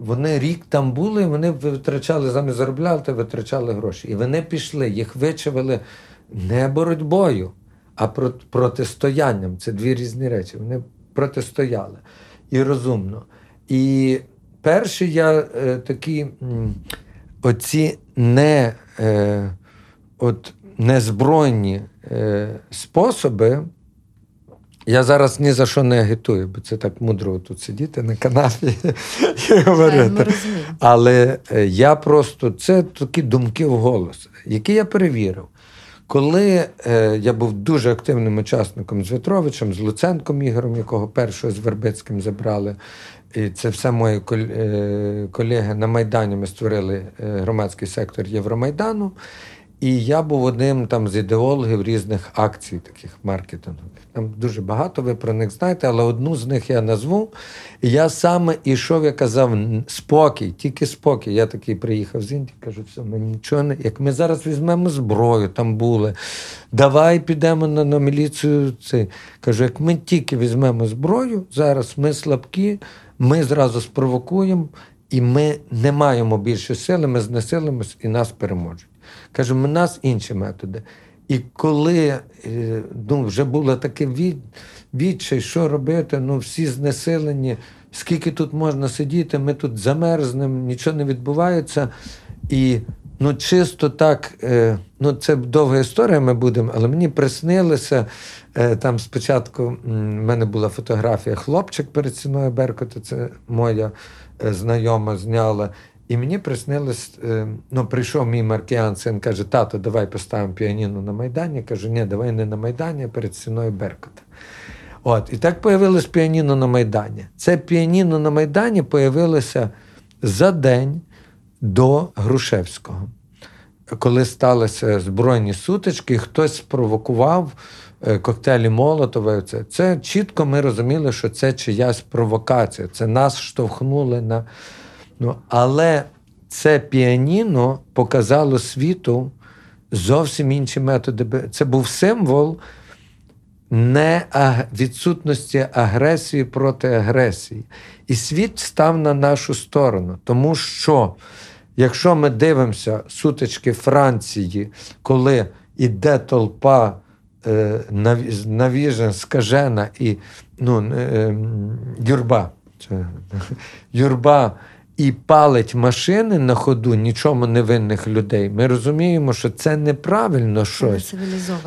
вони рік там були, і вони витрачали, замість заробляти, витрачали гроші. І вони пішли, їх вичавили не боротьбою, а протистоянням. Це дві різні речі. Вони протистояли. І розумно. І перші я такі, оці не... От незбройні способи, я зараз ні за що не агітую, бо це так мудро тут сидіти на канапі і говорити. Але я просто, це такі думки в голос, які я перевірив. Коли я був дуже активним учасником з Вітровичем, з Луценком Ігором, якого першого з Вербицьким забрали, і це все мої колеги на Майдані, ми створили громадський сектор Євромайдану. І я був одним там з ідеологів різних акцій таких маркетингових. Там дуже багато, ви про них знаєте, але одну з них я назву. І я саме ішов, я казав, спокій, тільки спокій. Я такий приїхав з Індії, кажу, все, ми нічого не... Як ми зараз візьмемо зброю, там були, давай підемо на міліцію. Це. Кажу, як ми тільки візьмемо зброю, зараз ми слабкі, ми зразу спровокуємо, і ми не маємо більше сили, ми знесилимось і нас переможуть. Кажемо, у нас інші методи. І коли вже було таке відчай, що робити, всі знесилені, скільки тут можна сидіти, ми тут замерзнемо, нічого не відбувається. І чисто так, це довга історія, ми будемо, але мені приснилося, там спочатку в мене була фотографія, хлопчик перед стіною Беркута, це моя знайома зняла. І мені приснилось, прийшов мій Маркіан, син каже, тато, давай поставимо піаніно на Майдані. Я кажу, ні, давай не на Майдані, а перед стіною Беркута. От, і так появилось піаніно на Майдані. Це піаніно на Майдані появилося за день до Грушевського. Коли сталися збройні сутички, хтось спровокував коктейлі Молотова. Це чітко ми розуміли, що це чиясь провокація. Це нас штовхнули на... але це піаніно показало світу зовсім інші методи. Це був символ відсутності агресії проти агресії. І світ став на нашу сторону. Тому що, якщо ми дивимося сутички Франції, коли йде толпа навіжена, скажена і юрба. Юрба і палить машини на ходу нічому невинних людей, ми розуміємо, що це неправильно щось.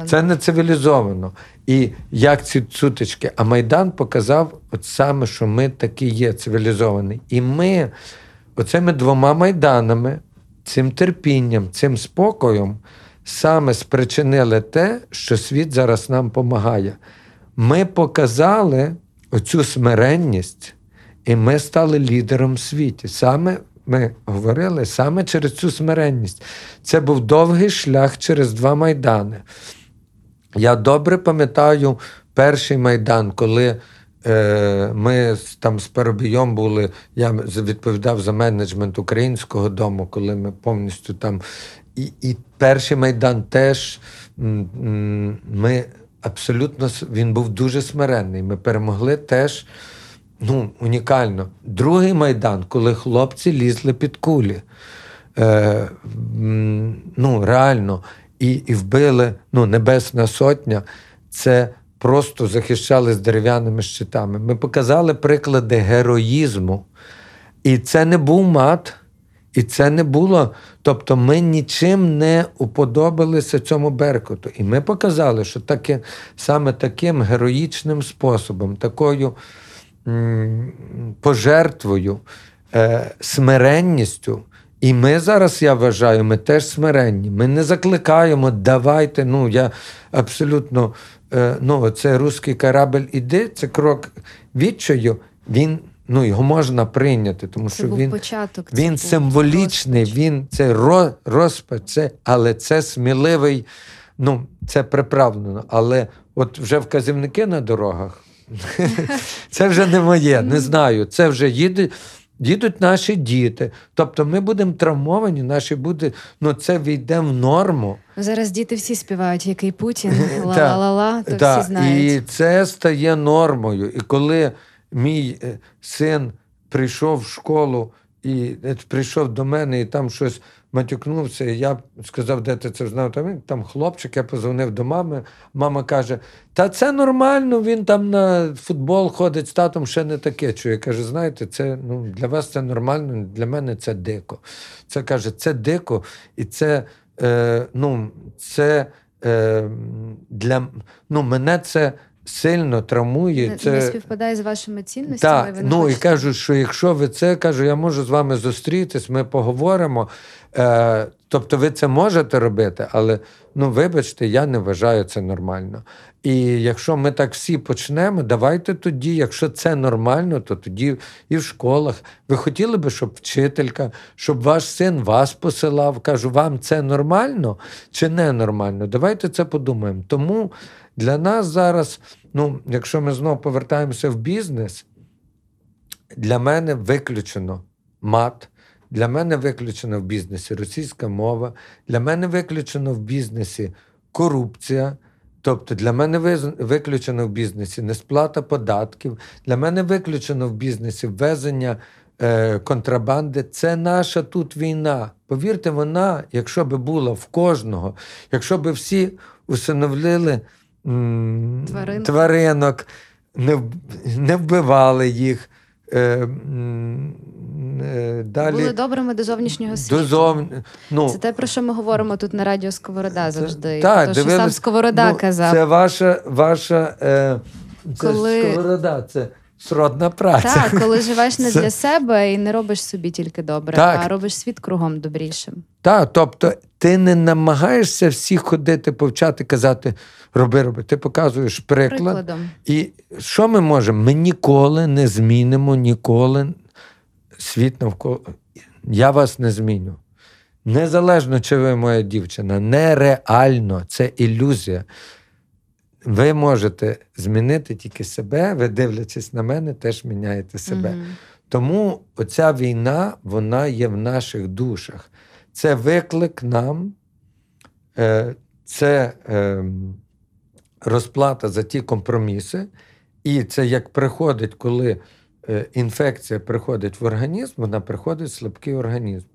Це не цивілізовано. І як ці сутички? А Майдан показав от саме, що ми такі є цивілізовані. І ми оцими двома Майданами, цим терпінням, цим спокоєм саме спричинили те, що світ зараз нам помагає. Ми показали оцю смиренність, і ми стали лідером в світі. Саме, ми говорили, саме через цю смиренність. Це був довгий шлях через два Майдани. Я добре пам'ятаю перший Майдан, коли ми там з Парубієм були, я відповідав за менеджмент Українського дому, коли ми повністю там... І перший Майдан теж ми абсолютно... Він був дуже смиренний. Ми перемогли теж... унікально. Другий Майдан, коли хлопці лізли під кулі. Реально. І вбили, Небесна Сотня. Це просто захищали з дерев'яними щитами. Ми показали приклади героїзму. І це не був мат. І це не було... Тобто ми нічим не уподобалися цьому Беркуту. І ми показали, що таки, саме таким героїчним способом, такою... пожертвою, смиренністю. І ми зараз, я вважаю, ми теж смиренні. Ми не закликаємо, давайте, я абсолютно, це русський корабель іде, це крок відчаю, він, його можна прийняти, тому що він символічний, він, це розпад, але це сміливий, це приправлено. Але от вже вказівники на дорогах, це вже не моє, не знаю. Це вже їдуть наші діти. Тобто ми будемо травмовані, наші буде, це війде в норму. Зараз діти всі співають, який Путін, ла-ла-ла-ла, то всі знають. І це стає нормою. І коли мій син прийшов в школу і прийшов до мене, і там щось матюкнувся, і я сказав, де ти це знав? Там хлопчик, я позвонив до мами, мама каже, та це нормально, він там на футбол ходить з татом, ще не таке чує. Каже, знаєте, це, для вас це нормально, для мене це дико. Це, каже, це дико, і це, мене це сильно травмує. Це не співпадає з вашими цінностями? Так, і кажуть, що якщо ви це, кажу, я можу з вами зустрітись, ми поговоримо. Тобто ви це можете робити, але, вибачте, я не вважаю це нормально. І якщо ми так всі почнемо, давайте тоді, якщо це нормально, то тоді і в школах. Ви хотіли би, щоб вчителька, щоб ваш син вас посилав? Кажу, вам це нормально чи не нормально? Давайте це подумаємо. Тому для нас зараз, якщо ми знову повертаємося в бізнес, для мене виключено мат, для мене виключена в бізнесі російська мова, для мене виключено в бізнесі корупція, тобто для мене виключено в бізнесі несплата податків, для мене виключено в бізнесі ввезення контрабанди. Це наша тут війна. Повірте, вона, якщо би була в кожного, якщо би всі усиновлили тваринок, не вбивали їх, далі... Були добрими до зовнішнього світу. Це те, про що ми говоримо тут на радіо Сковорода завжди. Так, що сам Сковорода казав. Це ваша це Сковорода, це сродна праця. Так, коли живеш не для себе і не робиш собі тільки добре, а робиш світ кругом добрішим. Так, тобто ти не намагаєшся всіх ходити, повчати, казати, роби. Ти показуєш прикладом. І що ми можемо? Ми ніколи не змінимо, світ навколо. Я вас не зміню. Незалежно, чи ви моя дівчина. Нереально. Це ілюзія. Ви можете змінити тільки себе, ви, дивлячись на мене, теж міняєте себе. Mm-hmm. Тому оця війна, вона є в наших душах. Це виклик нам, це розплата за ті компроміси. І це як приходить, коли інфекція приходить в організм, вона приходить в слабкий організм.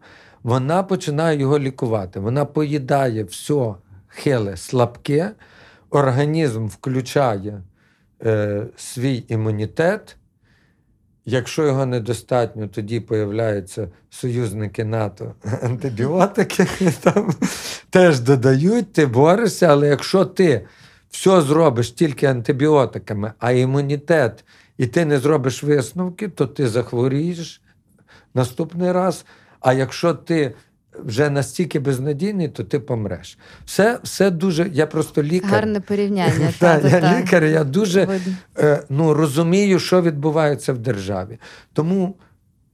Вона починає його лікувати, вона поїдає все хиле, слабке, організм включає свій імунітет. Якщо його недостатньо, тоді появляються союзники НАТО, антибіотики, там теж додають, ти борешся, але якщо ти все зробиш тільки антибіотиками, а імунітет, і ти не зробиш висновки, то ти захворієш наступний раз, а якщо ти вже настільки безнадійний, то ти помреш. Все дуже... Я просто лікар. Гарне порівняння. Я лікар, я дуже розумію, що відбувається в державі. Тому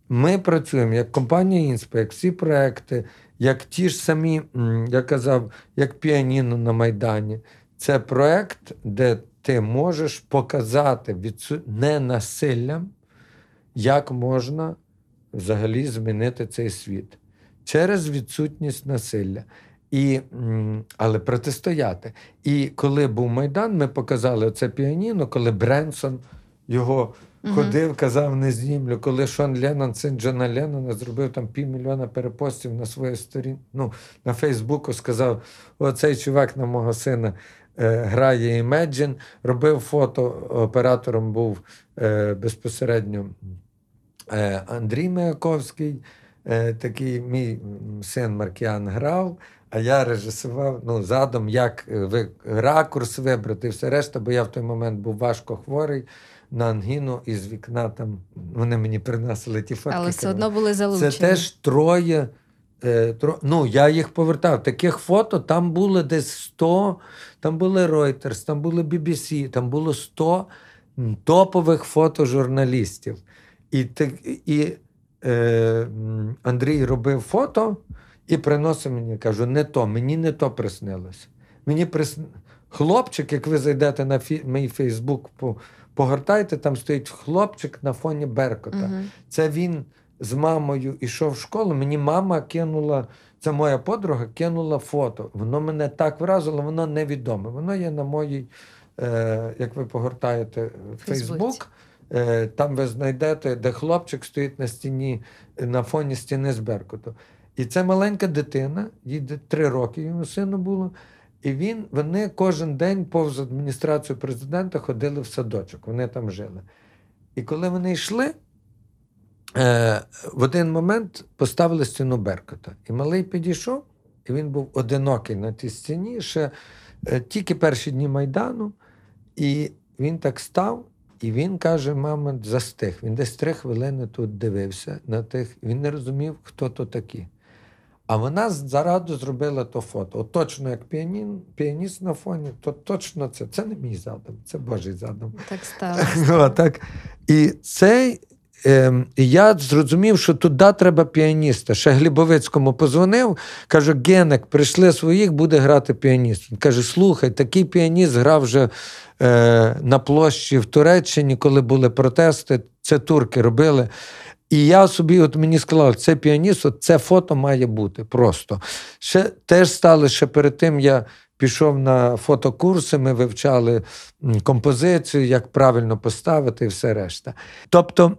ми працюємо як компанія «Інспа», як всі проекти, як ті ж самі, я казав, як піаніно на Майдані. Це проект, де ти можеш показати не насиллям, як можна взагалі змінити цей світ. Через відсутність насилля. Але протистояти. І коли був Майдан, ми показали оце піаніно, коли Бренсон його ходив, казав «не знімлю», коли Шон Леннон, син Джона Леннона, зробив там 500 000 перепостів на своїй сторінці, на Фейсбуку, сказав «оцей чувак на мого сина грає Imagine», робив фото, оператором був безпосередньо Андрій Маяковський, такий мій син Маркіан грав, а я режисував задом, як ракурс вибрати і все решта, бо я в той момент був важко хворий на ангіну, і з вікна там вони мені приносили ті фотки. Але все одно були залучені. Це теж троє, я їх повертав. Таких фото там було десь 100, там були Reuters, там були BBC, там було 100 топових фотожурналістів. І Андрій робив фото і приносив мені, кажу, мені не то приснилось. Хлопчик, як ви зайдете на мій Фейсбук, погортайте, там стоїть хлопчик на фоні Беркута. Це він з мамою йшов в школу, мені мама кинула, це моя подруга, кинула фото. Воно мене так вразило, воно невідоме. Воно є на моїй, як ви погортаєте, Фейсбук. Там ви знайдете, де хлопчик стоїть на стіні, на фоні стіни з Беркуту. І це маленька дитина, їй 3 роки йому сину було, і вони кожен день повз адміністрацію президента ходили в садочок, вони там жили. І коли вони йшли, в один момент поставили стіну Беркута. І малий підійшов, і він був одинокий на тій стіні, ще тільки перші дні Майдану, і він так став. І він, каже, мама, застиг. Він десь 3 хвилини тут дивився на тих. Він не розумів, хто то такі. А вона зараду зробила то фото. От точно як піаніст на фоні, то точно це. Це не мій задум, це Божий задум. Так стало. І я зрозумів, що туди треба піаніста. Ще Глібовицькому подзвонив, кажу, Генек, прийшли своїх, буде грати піаніст. Він каже, слухай, такий піаніст грав вже на площі в Туреччині, коли були протести, це турки робили. І я собі, мені сказали, це піаніст, це фото має бути просто. Ще перед тим я пішов на фотокурси, ми вивчали композицію, як правильно поставити і все решта. Тобто,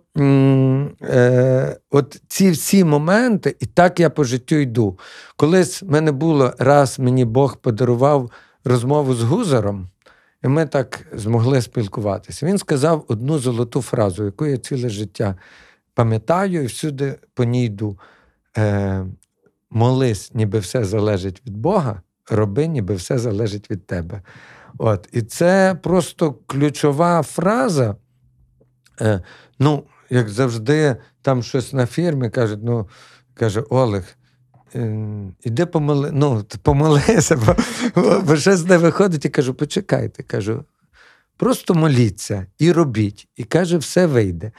от ці всі моменти, і так я по життю йду. Колись в мене було, раз мені Бог подарував розмову з Гузаром, і ми так змогли спілкуватися. Він сказав одну золоту фразу, яку я ціле життя пам'ятаю і всюди по ній йду. Молись, ніби все залежить від Бога, роби, ніби все залежить від тебе. І це просто ключова фраза. Як завжди, там щось на фірмі кажуть, каже, Олег, іди помолися, бо щось не виходить. І кажу, почекайте, кажу, просто моліться і робіть. І каже, все вийде.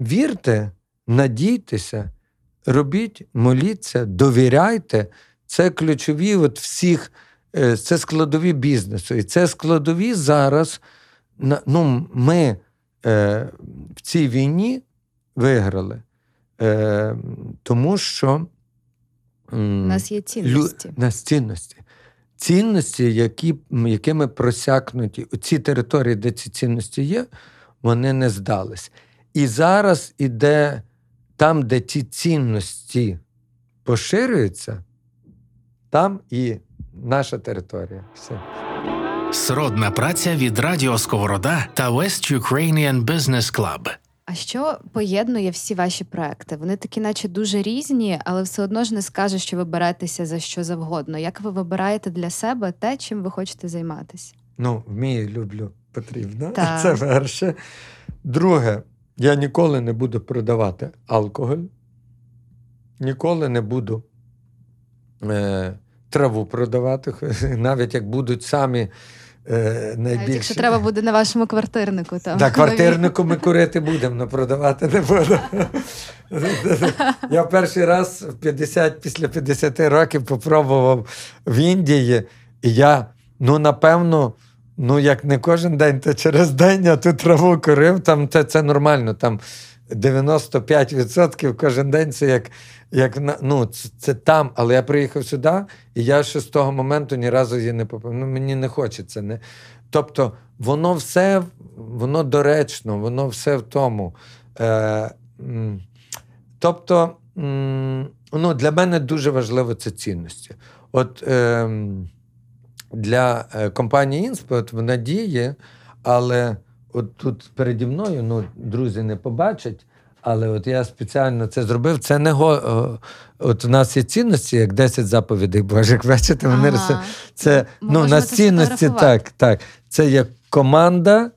Вірте, надійтеся, робіть, моліться, довіряйте. Це ключові всіх, це складові бізнесу. І це складові зараз, ми в цій війні виграли. Тому що у нас є цінності. Цінності, якими просякнуті. Ці території, де ці цінності є, вони не здались. І зараз іде там, де ці цінності поширюються, там і наша територія. Все. Сродна праця від Радіо Сковорода та West Ukrainian Business Club. А що поєднує всі ваші проекти? Вони такі наче дуже різні, але все одно ж не скажеш, що ви беретеся за що завгодно. Як ви вибираєте для себе те, чим ви хочете займатися? Ну, вмію, люблю, потрібно. Так. Це перше. Друге, я ніколи не буду продавати алкоголь. Ніколи не буду траву продавати, навіть як будуть самі найбільші. Якщо треба буде на вашому квартирнику. Там. Так, квартирнику ми курити будемо, але продавати не будемо. Я перший раз після 50 років попробував в Індії, і я, напевно, як не кожен день, то через день я ту траву курив, там це нормально, там 95% кожен день це як там. Але я приїхав сюди, і я ще з того моменту ні разу її не попав. Мені не хочеться. Не. Тобто воно все, воно доречно, воно все в тому. Тобто, для мене дуже важливо це цінності. От для компанії «Інспа» вона діє, але от тут переді мною, друзі не побачать, але от я спеціально це зробив. Це не от у нас є цінності, як 10 заповідей Божих. Бачите, вони це у нас цінності, так. Це є команда,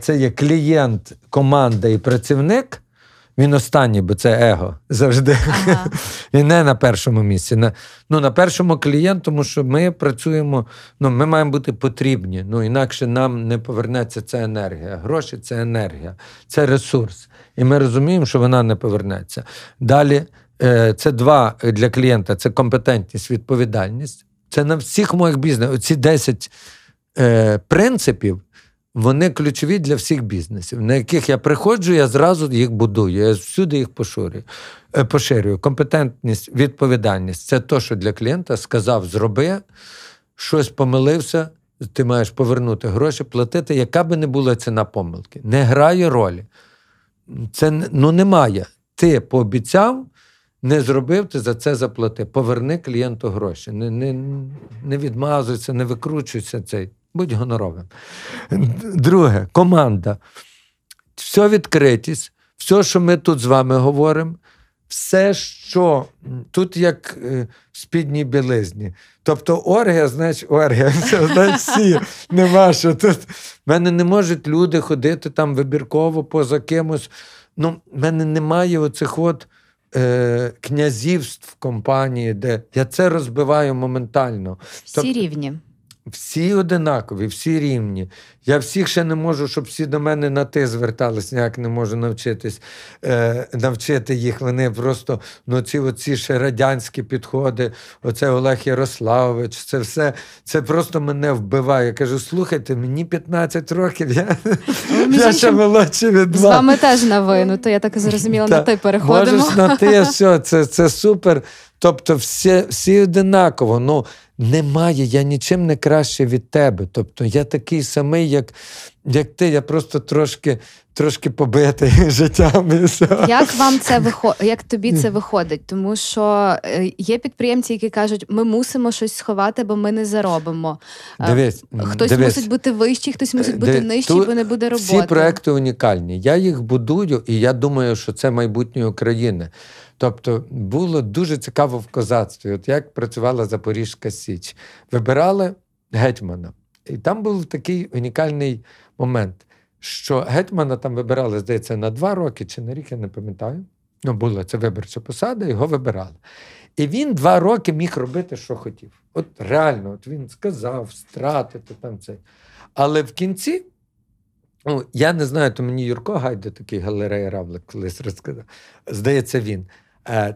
це є клієнт, команда і працівник. Він останній, бо це его завжди. Ага. І не на першому місці. На першому клієнт, тому що ми працюємо, ми маємо бути потрібні. Інакше нам не повернеться ця енергія. Гроші – це енергія, це ресурс. І ми розуміємо, що вона не повернеться. Далі, це два для клієнта. Це компетентність, відповідальність. Це на всіх моїх бізнесах. Оці 10 принципів, вони ключові для всіх бізнесів, на яких я приходжу, я зразу їх будую, я всюди їх поширюю. Компетентність, відповідальність – це те, що для клієнта сказав, зроби, щось помилився, ти маєш повернути гроші, платити, яка би не була ціна помилки. Не грає ролі. Це, немає. Ти пообіцяв, не зробив, ти за це заплати. Поверни клієнту гроші. Не відмазуйся, не викручуйся цей. Будь гоноровим. Друге, команда. Все відкритість, все, що ми тут з вами говоримо, все, що тут як в спідній білизні. Тобто оргія, значить оргія. Все, значить всі. Нема що тут. В мене не можуть люди ходити там вибірково поза кимось. В мене немає оцих князівств в компанії, де я це розбиваю моментально. Всі рівні. Всі одинакові, всі рівні. Я всіх ще не можу, щоб всі до мене на «ти» звертались, ніяк не можу навчити їх. Вони просто, ці ще радянські підходи, оце Олег Ярославович, це все, це просто мене вбиває. Я кажу, слухайте, мені 15 років, я ще молодший від вас. З вами теж на «ви», то я так зрозуміла, на «ти» переходимо. Можеш на «ти», все, це супер. Тобто всі одинаково, немає, я нічим не краще від тебе. Тобто я такий самий, як ти, я просто трошки побитий життям. Як тобі це виходить? Тому що є підприємці, які кажуть, ми мусимо щось сховати, бо ми не заробимо. Хтось мусить бути вищий, хтось мусить бути нижчий, бо не буде роботи. Всі проекти унікальні. Я їх будую, і я думаю, що це майбутнє України. Тобто було дуже цікаво в козацтві, от як працювала Запорізька Січ. Вибирали гетьмана. І там був такий унікальний момент, що гетьмана там вибирали, здається, на 2 роки чи на рік, я не пам'ятаю. Була це виборча посада, його вибирали. І він 2 роки міг робити, що хотів. От реально, от він сказав, стратити там це. Але в кінці, я не знаю, то мені Юрко Гайда, такий галерея Равлик, колись розказав, здається, він.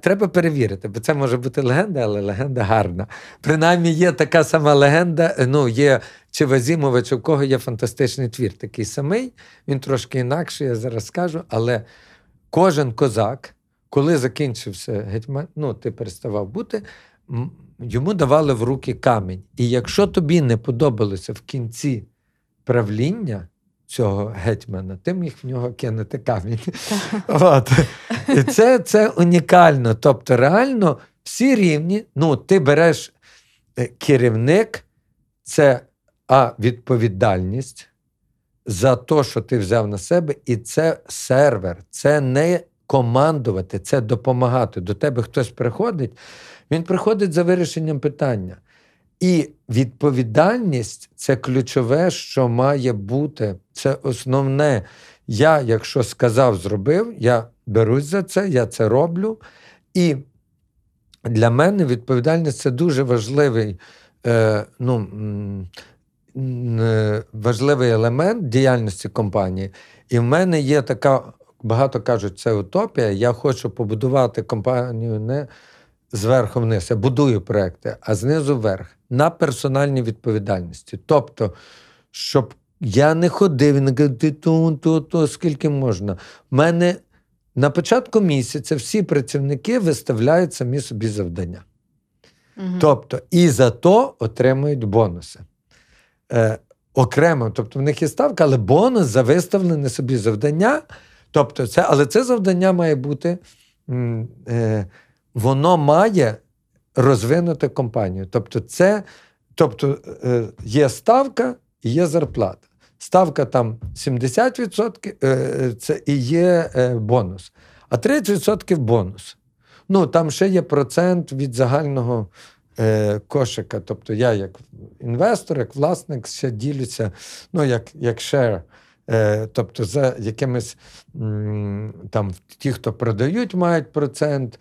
Треба перевірити, бо це може бути легенда, але легенда гарна. Принаймні є така сама легенда, є чи Вазімова, чи в кого є фантастичний твір такий самий, він трошки інакший, я зараз скажу, але кожен козак, коли закінчився гетьман, ти переставав бути, йому давали в руки камінь. І якщо тобі не подобалося в кінці правління цього гетьмана, ти міг в нього кинути камінь. І це унікально. Тобто реально всі рівні. Ти береш керівник – це відповідальність за те, що ти взяв на себе, і це сервер, це не командувати, це допомагати. До тебе хтось приходить, він приходить за вирішенням питання. І відповідальність – це ключове, що має бути, це основне. Я, якщо сказав, зробив, я берусь за це, я це роблю. І для мене відповідальність – це дуже важливий, важливий елемент діяльності компанії. І в мене є така, багато кажуть, це утопія, я хочу побудувати компанію не зверху вниз, я будую проекти, а знизу вверх, на персональній відповідальності. Тобто, щоб я не ходив і не кажу, скільки можна. У мене на початку місяця всі працівники виставляють самі собі завдання. Угу. Тобто, і за то отримують бонуси. Окремо, тобто в них є ставка, але бонус за виставлене собі завдання. Тобто, це, але це завдання має бути, воно має розвинути компанію. Тобто, це, тобто є ставка, і є зарплата. Ставка там 70% це і є бонус. А 30% бонус. Ну, там ще є процент від загального кошика. Тобто я як інвестор, як власник ще ділюся, ну, як шер. Тобто за якимись, там, ті, хто продають, мають процент,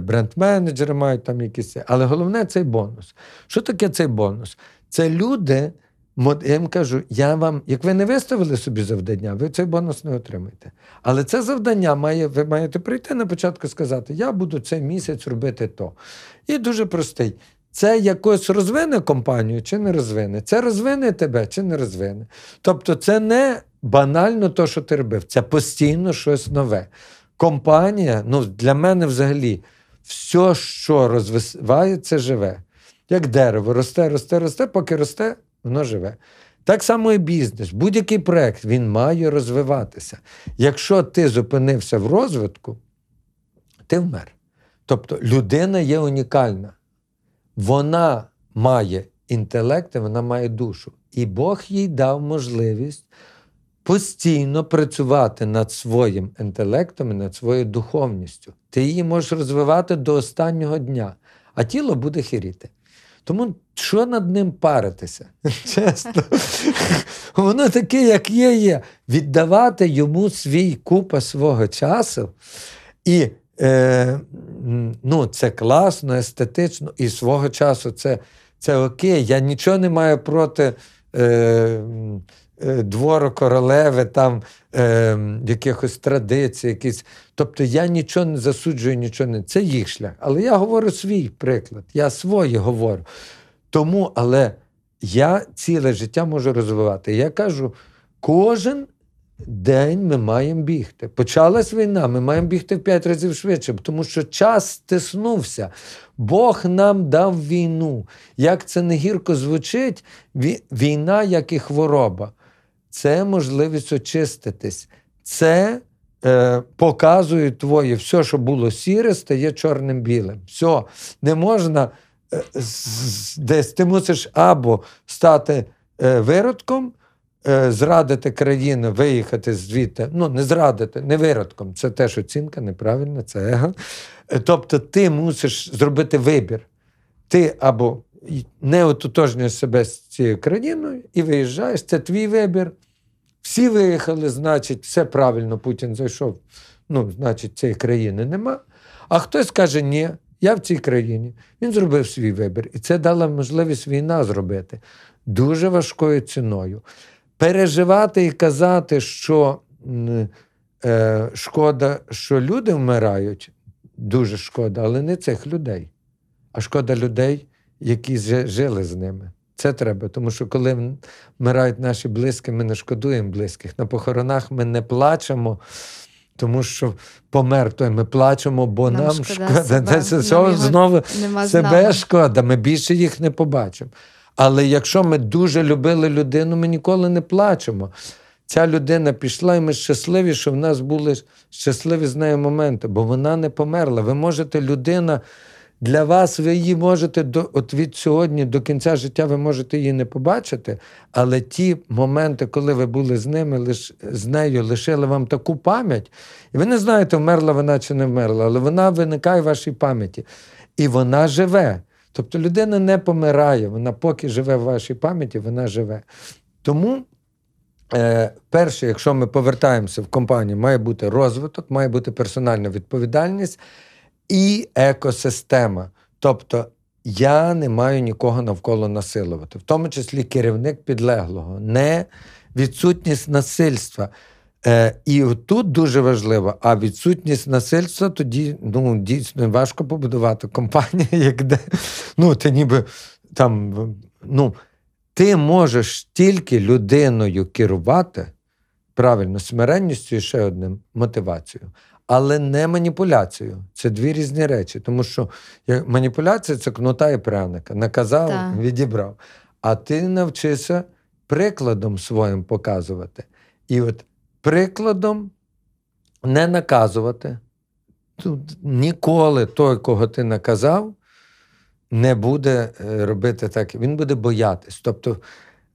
бренд-менеджери мають там якісь. Але головне цей бонус. Що таке цей бонус? Це люди... Я їм кажу, я вам, як ви не виставили собі завдання, ви цей бонус не отримаєте. Але це завдання має, ви маєте прийти на початку і сказати, я буду цей місяць робити то. І дуже простий. Це якось розвине компанію чи не розвине? Це розвине тебе чи не розвине? Тобто це не банально то, що ти робив. Це постійно щось нове. Компанія, ну для мене взагалі, все, що розвивається, живе. Як дерево, росте, поки росте, воно живе. Так само і бізнес. Будь-який проєкт, він має розвиватися. Якщо ти зупинився в розвитку, ти вмер. Тобто людина є унікальна. Вона має інтелект, вона має душу. І Бог їй дав можливість постійно працювати над своїм інтелектом і над своєю духовністю. Ти її можеш розвивати до останнього дня, а тіло буде хіріти. Тому що над ним паритися? Чесно. Воно таке, як є. Віддавати йому купа свого часу. І це класно, естетично. І свого часу це окей. Я нічого не маю проти двору королеви, там якихось традицій. Тобто я нічого не засуджую, це їх шлях. Але я говорю свій приклад, я свої говорю. Тому, але я ціле життя можу розвивати. Я кажу, кожен день ми маємо бігти. Почалась війна, ми маємо бігти в 5 разів швидше, тому що час стиснувся. Бог нам дав війну. Як це не гірко звучить, війна, як і хвороба. Це можливість очиститись. Це показує твоє, все, що було сіре, стає чорним-білим. Все, не можна десь, ти мусиш або стати виродком, зрадити країну, виїхати звідти, не зрадити, не виродком, це теж оцінка, неправильна, це его. Тобто ти мусиш зробити вибір. Ти або не ототожнюєш себе з цією країною і виїжджаєш, це твій вибір. Всі виїхали, значить, все правильно, Путін зайшов, значить, цієї країни нема. А хтось каже, ні, я в цій країні. Він зробив свій вибір. І це дала можливість війна зробити. Дуже важкою ціною. Переживати і казати, що шкода, що люди вмирають, дуже шкода, але не цих людей, а шкода людей, які жили з ними. Це треба, тому що коли вмирають наші близькі, ми не шкодуємо близьких. На похоронах ми не плачемо, тому що помер той, ми плачемо, бо нам шкода. Це знову себе шкода, ми більше їх не побачимо. Але якщо ми дуже любили людину, ми ніколи не плачемо. Ця людина пішла, і ми щасливі, що в нас були щасливі з нею моменти, бо вона не померла. Ви можете, людина Для вас ви її можете, от від сьогодні до кінця життя ви можете її не побачити, але ті моменти, коли ви були з ними, з нею, лишили вам таку пам'ять. І ви не знаєте, вмерла вона чи не вмерла, але вона виникає в вашій пам'яті. І вона живе. Тобто людина не помирає, вона поки живе в вашій пам'яті, вона живе. Тому, перше, якщо ми повертаємося в компанію, має бути розвиток, має бути персональна відповідальність і екосистема. Тобто я не маю нікого навколо насилувати, в тому числі керівник підлеглого, не відсутність насильства. І тут дуже важливо, а відсутність насильства, тоді дійсно важко побудувати компанію, як де ти ніби там, ти можеш тільки людиною керувати, правильно, смиренністю і ще одним мотивацією, але не маніпуляцією. Це дві різні речі, тому що маніпуляція – це кнута і пряника. Наказав, відібрав. А ти навчися прикладом своїм показувати. І от прикладом не наказувати. Тут ніколи той, кого ти наказав, не буде робити так. Він буде боятись. Тобто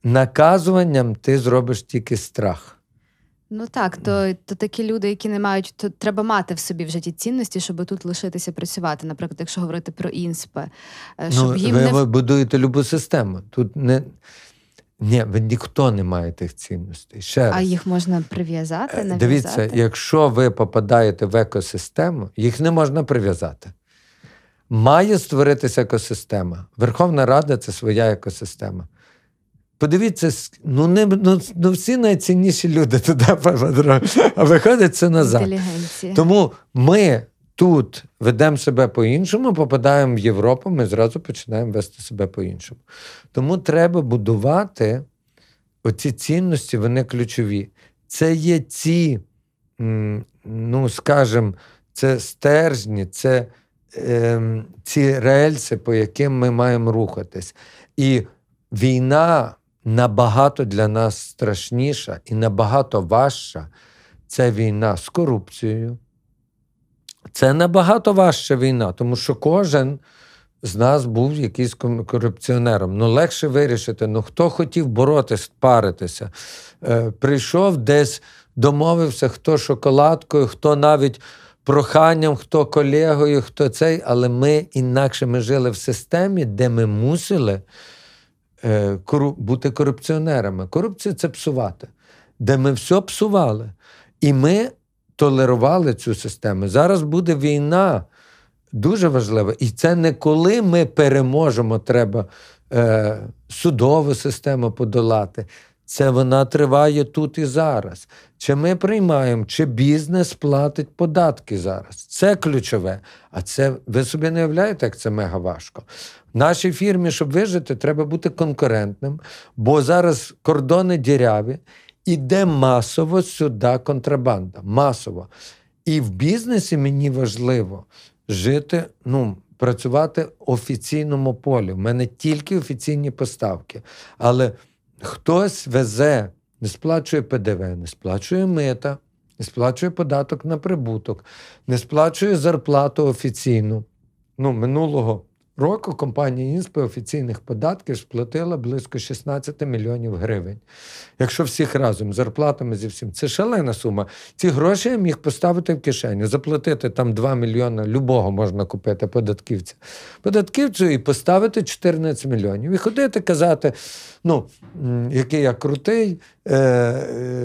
наказуванням ти зробиш тільки страх. То такі люди, які не мають, то треба мати в собі вже ті цінності, щоб тут лишитися працювати. Наприклад, якщо говорити про Інспе. Ви будуєте любу систему. Тут ніхто не має тих цінностей. Їх можна прив'язати, нав'язати? Дивіться, якщо ви попадаєте в екосистему, їх не можна прив'язати. Має створитися екосистема. Верховна Рада – це своя екосистема. Подивіться, всі найцінніші люди туди, а виходить це назад. Тому ми тут ведемо себе по-іншому, попадаємо в Європу, ми зразу починаємо вести себе по-іншому. Тому треба будувати оці цінності, вони ключові. Це є ці, це стержні, це ці рельси, по яким ми маємо рухатись. І війна набагато для нас страшніша і набагато важча. Це війна з корупцією. Це набагато важча війна, тому що кожен з нас був якийсь корупціонером. Легше вирішити, хто хотів боротись, паритися. Прийшов десь, домовився, хто шоколадкою, хто навіть проханням, хто колегою, хто цей. Але ми інакше, ми жили в системі, де ми мусили бути корупціонерами. Корупція – це псувати. Де ми все псували. І ми толерували цю систему. Зараз буде війна. Дуже важлива. І це не коли ми переможемо, треба судову систему подолати. Це вона триває тут і зараз. Чи ми приймаємо, чи бізнес платить податки зараз. Це ключове. А це, ви собі не уявляєте, як це мега важко. В нашій фірмі, щоб вижити, треба бути конкурентним, бо зараз кордони діряві, іде масово сюди контрабанда. Масово. І в бізнесі мені важливо жити, працювати в офіційному полі. У мене тільки офіційні поставки. Але хтось везе, не сплачує ПДВ, не сплачує мита, не сплачує податок на прибуток, не сплачує зарплату офіційну. Минулого року компанія Інспа офіційних податків сплатила близько 16 мільйонів гривень. Якщо всіх разом, зарплатами зі всім, це шалена сума. Ці гроші я міг поставити в кишеню, заплатити там 2 мільйони, любого можна купити податківцю і поставити 14 мільйонів. І ходити, казати, який я крутий,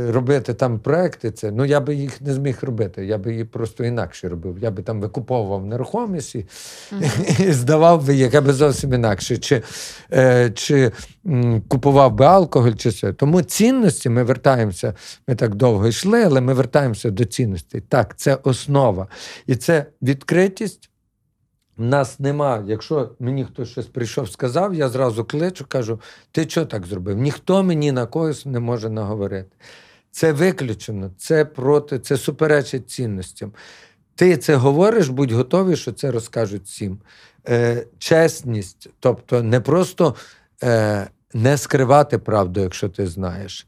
робити там проекти, це. Я би їх не зміг робити, я би їх просто інакше робив. Я би там викуповував нерухомість і здавав би, яке би зовсім інакше. Чи купував би алкоголь, чи все. Тому цінності, ми вертаємося, ми так довго йшли, але ми вертаємося до цінностей. Так, це основа. І це відкритість. В нас нема, якщо мені хтось щось прийшов, сказав, я зразу кличу, кажу, ти що так зробив? Ніхто мені на когось не може наговорити. Це виключено, це проти, це суперечить цінностям. Ти це говориш, будь готовий, що це розкажуть всім. Чесність, тобто не просто не скривати правду, якщо ти знаєш.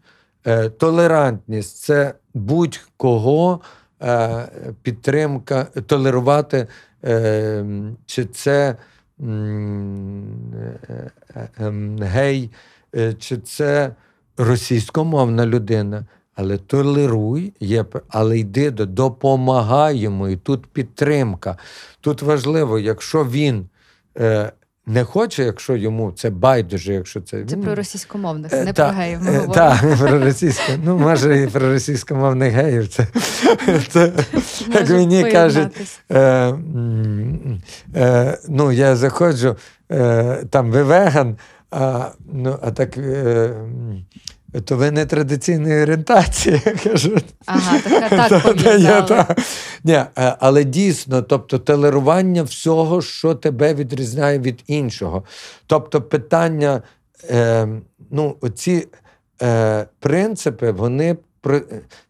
Толерантність, це будь-кого підтримка, толерувати, чи це гей, чи це російськомовна людина. Але толеруй, але йди, допомагай йому, і тут підтримка. Тут важливо, якщо він не хоче, якщо йому це байдуже, якщо це... Це про російськомовних, не про геїв ми говоримо. Так, про російськомовних, ну, може, і про російськомовних геїв. Це як мені кажуть, ну, я заходжу, там, ви веган, а так... То ви не традиційної орієнтації, кажуть. Ага, так пов'язали. Ні, але дійсно, тобто, толерування всього, що тебе відрізняє від іншого. Тобто, питання, ну, оці принципи, вони,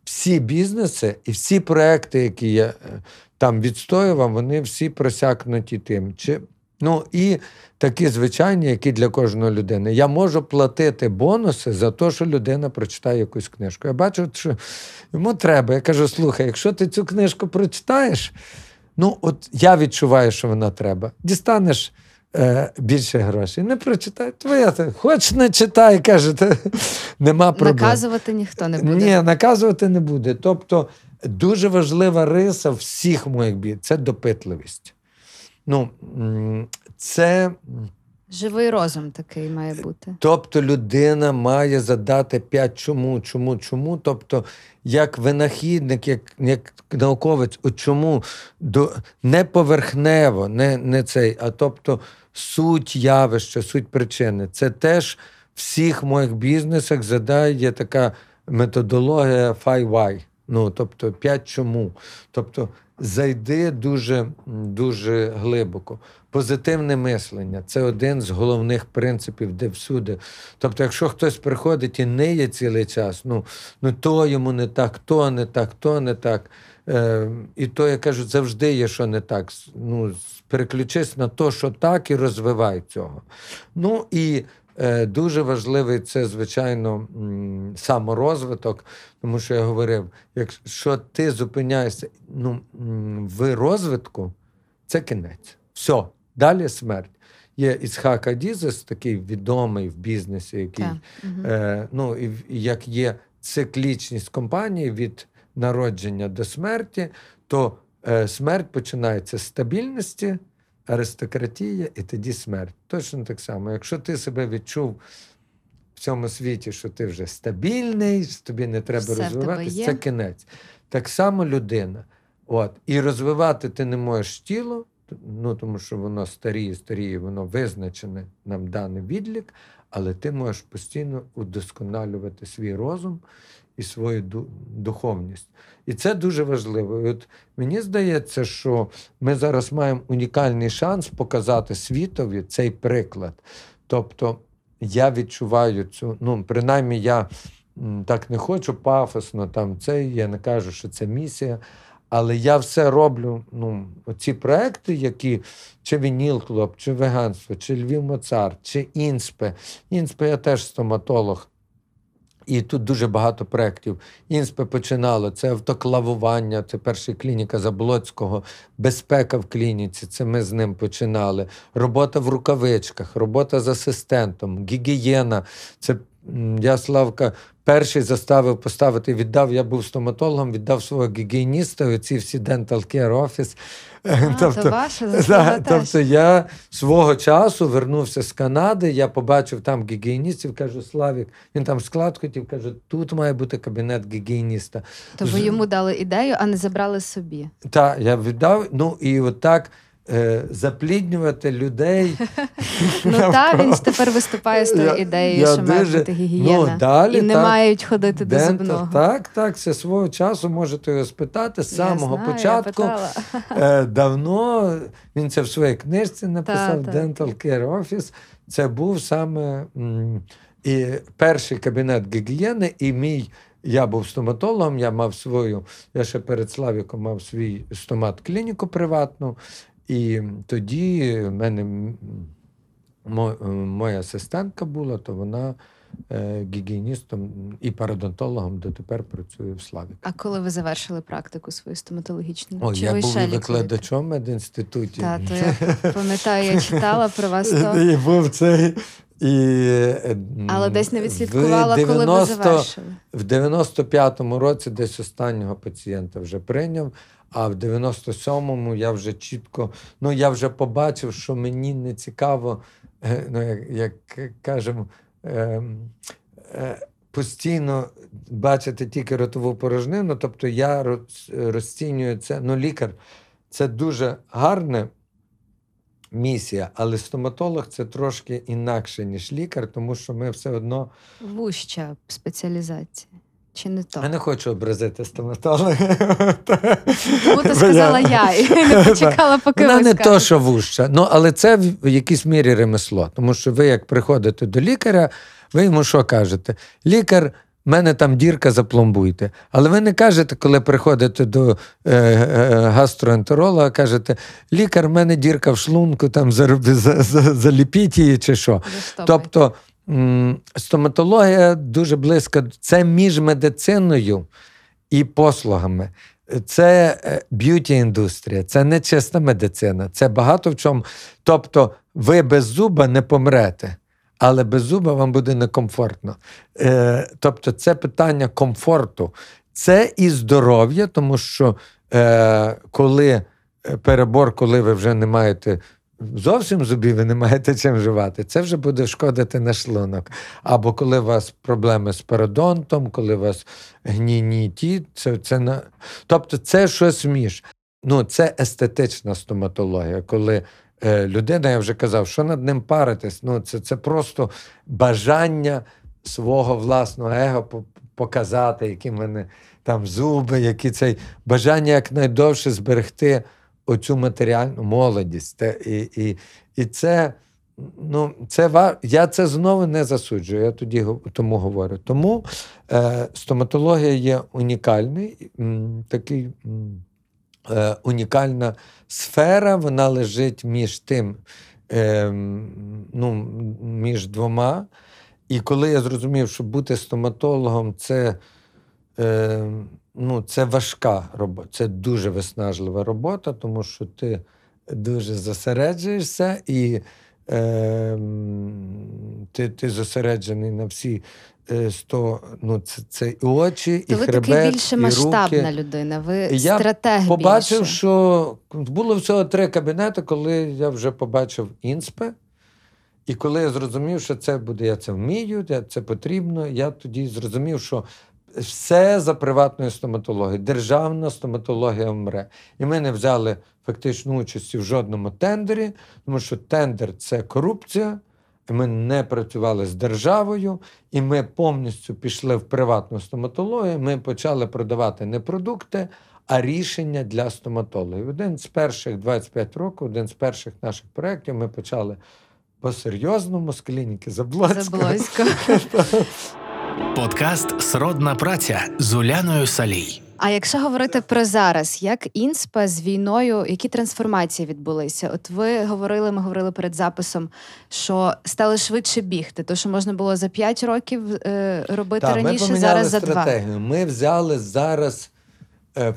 всі бізнеси і всі проекти, які я там відстоював, вони всі просякнуті тим. Чи, ну, і такі звичайні, які для кожної людини. Я можу платити бонуси за те, що людина прочитає якусь книжку. Я бачу, що йому треба. Я кажу, слухай, якщо ти цю книжку прочитаєш, ну, от я відчуваю, що вона треба. Дістанеш більше грошей. Не прочитай. Твоя, хоч не читай, каже, нема проблем. Наказувати ніхто не буде. Ні, наказувати не буде. Тобто, дуже важлива риса всіх моїх бід – це допитливість. Ну, це... Живий розум такий має бути. Тобто людина має задати 5 чому. Тобто, як винахідник, як науковець, от чому не поверхнево, не цей, а тобто суть явища, суть причини. Це теж в всіх моїх бізнесах задає така методологія 5 why. Ну, тобто 5 чому. Тобто, зайди дуже, дуже глибоко. Позитивне мислення – це один з головних принципів, де всюди. Тобто, якщо хтось приходить і ниє цілий час, ну то йому не так, то не так. І то, я кажу, завжди є, що не так. Ну, переключись на то, що так, і розвивай цього. Ну, і дуже важливий – це, звичайно, саморозвиток, тому що я говорив, якщо ти зупиняєшся в розвитку, це кінець. Все, далі смерть. Є Ісхак Адізес, такий відомий в бізнесі, який, ну, як є циклічність компанії від народження до смерті, то смерть починається з стабільності, аристократія і тоді смерть. Точно так само. Якщо ти себе відчув в цьому світі, що ти вже стабільний, тобі не треба все розвиватися, це кінець. Так само людина. От. І розвивати ти не можеш тіло, ну, тому що воно старіє, воно визначене, нам даний відлік, але ти можеш постійно удосконалювати свій розум і свою духовність. І це дуже важливо. І от мені здається, що ми зараз маємо унікальний шанс показати світові цей приклад. Тобто, я відчуваю цю, ну, принаймні, я так не хочу пафосно, там, це, я не кажу, що це місія, але я все роблю, ну, ці проекти, які, чи Вініл Клуб, чи Веганство, чи Львів Моцарт, чи Інспе. Інспе, я теж стоматолог, і тут дуже багато проєктів. Інспе починало, це автоклавування, це перша клініка Заблоцького, безпека в клініці, це ми з ним починали. Робота в рукавичках, робота з асистентом, гігієна. Це я, Славка, перший заставив поставити, віддав, я був стоматологом, віддав свого гігієніста, оці всі dental care office. Тобто, ваше, тобто я свого часу вернувся з Канади, я побачив там гігієністів, кажу, Славік, він там склад хотів, кажу, тут має бути кабінет гігієніста. То ви йому дали ідею, а не забрали собі. Так, я віддав, ну і отак запліднювати людей. Ну так, він ж тепер виступає з тою ідеєю, що має бути гігієна. І не мають ходити до зубного. Так, це свого часу, можете його спитати, з самого початку. Давно, він це в своїй книжці написав, Dental Care Office, це був саме і перший кабінет гігієни, і мій, я був стоматологом, я ще перед Славіком мав свій стомат-клініку приватну. І тоді в мене моя асистентка була, то вона гігієністом і парадонтологом дотепер працює в Славі. А коли ви завершили практику свою стоматологічну? О, я був викладачом в медінституті. Так, то я пам'ятаю, я читала про вас. І був цей... Але десь не відслідкувала, коли ви завершили. В 95-му році десь останнього пацієнта вже прийняв, а в 97-му я вже чітко, ну я вже побачив, що мені не цікаво, ну як кажемо, постійно бачити тільки ротову порожнину, тобто я розцінюю це, ну лікар, це дуже гарне, місія, але стоматолог це трошки інакше, ніж лікар, тому що ми все одно... Вужча спеціалізація. Чи не то? Я не хочу образити стоматолога. Тому ти сказала я і не почекала, поки вона ви скажете. Не то, що вужча, ну, але це в якійсь мірі ремесло. Тому що ви, як приходите до лікаря, ви йому що кажете? Лікар... У мене там дірка, запломбуйте. Але ви не кажете, коли приходите до гастроентеролога, кажете, лікар, в мене дірка в шлунку, там заліпіть її чи що. Тобто стоматологія дуже близько. Це між медициною і послугами. Це б'юті-індустрія, це не чиста медицина. Це багато в чому. Тобто ви без зуба не помрете. Але без зуба вам буде некомфортно. Тобто це питання комфорту. Це і здоров'я, тому що коли перебор, коли ви вже не маєте зовсім зубів, ви не маєте чим жувати, це вже буде шкодити на шлунок. Або коли у вас проблеми з пародонтом, коли у вас гнійніті, це на... Тобто це щось між. Ну, це естетична стоматологія, коли... Людина, я вже казав, що над ним паритись? Ну, це просто бажання свого власного его показати, які в мене там зуби, які цей бажання якнайдовше зберегти оцю матеріальну молодість. І це, ну, це я це знову не засуджую, я тоді тому говорю. Тому стоматологія є унікальний, такий... унікальна сфера, вона лежить між тим, ну, між двома. І коли я зрозумів, що бути стоматологом це, ну, це важка робота, це дуже виснажлива робота, тому що ти дуже зосереджуєшся і ти зосереджений на всі 100, ну, це і очі, то і хребет, і руки. Ви таки більше масштабна людина, ви стратег більше. Я побачив, що було всього 3 кабінети, коли я вже побачив Інспи. І коли я зрозумів, що це буде, я це вмію, це потрібно, я тоді зрозумів, що все за приватною стоматологією. Державна стоматологія вмре. І ми не взяли фактично участі в жодному тендері, тому що тендер – це корупція, ми не працювали з державою, і ми повністю пішли в приватну стоматологію, ми почали продавати не продукти, а рішення для стоматологів. Один з перших, 25 років, один з перших наших проєктів ми почали по-серйозному з клініки Заблоцька. Подкаст «Сродна праця» з Уляною Салій. А якщо говорити про зараз, як Інспа з війною, які трансформації відбулися? От ви говорили, ми говорили перед записом, що стали швидше бігти, то що можна було за 5 років робити раніше, зараз за 2. Ми взяли зараз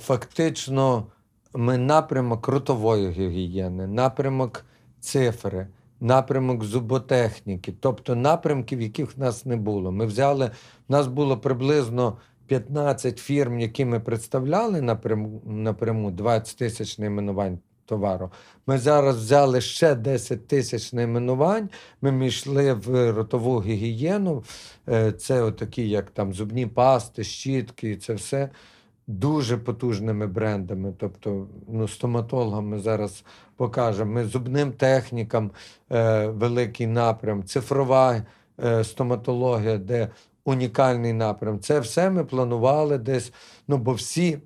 фактично ми напрямок ротової гігієни, напрямок цифри, напрямок зуботехніки, тобто напрямків, яких в нас не було. Ми взяли, в нас було приблизно 15 фірм, які ми представляли напряму 20 тисяч найменувань товару. Ми зараз взяли ще 10 тисяч найменувань, ми йшли в ротову гігієну, це отакі, як там зубні пасти, щітки, це все дуже потужними брендами, тобто ну, стоматологам ми зараз покажемо, ми зубним технікам великий напрям, цифрова стоматологія, де унікальний напрям. Це все ми планували десь, ну, бо всі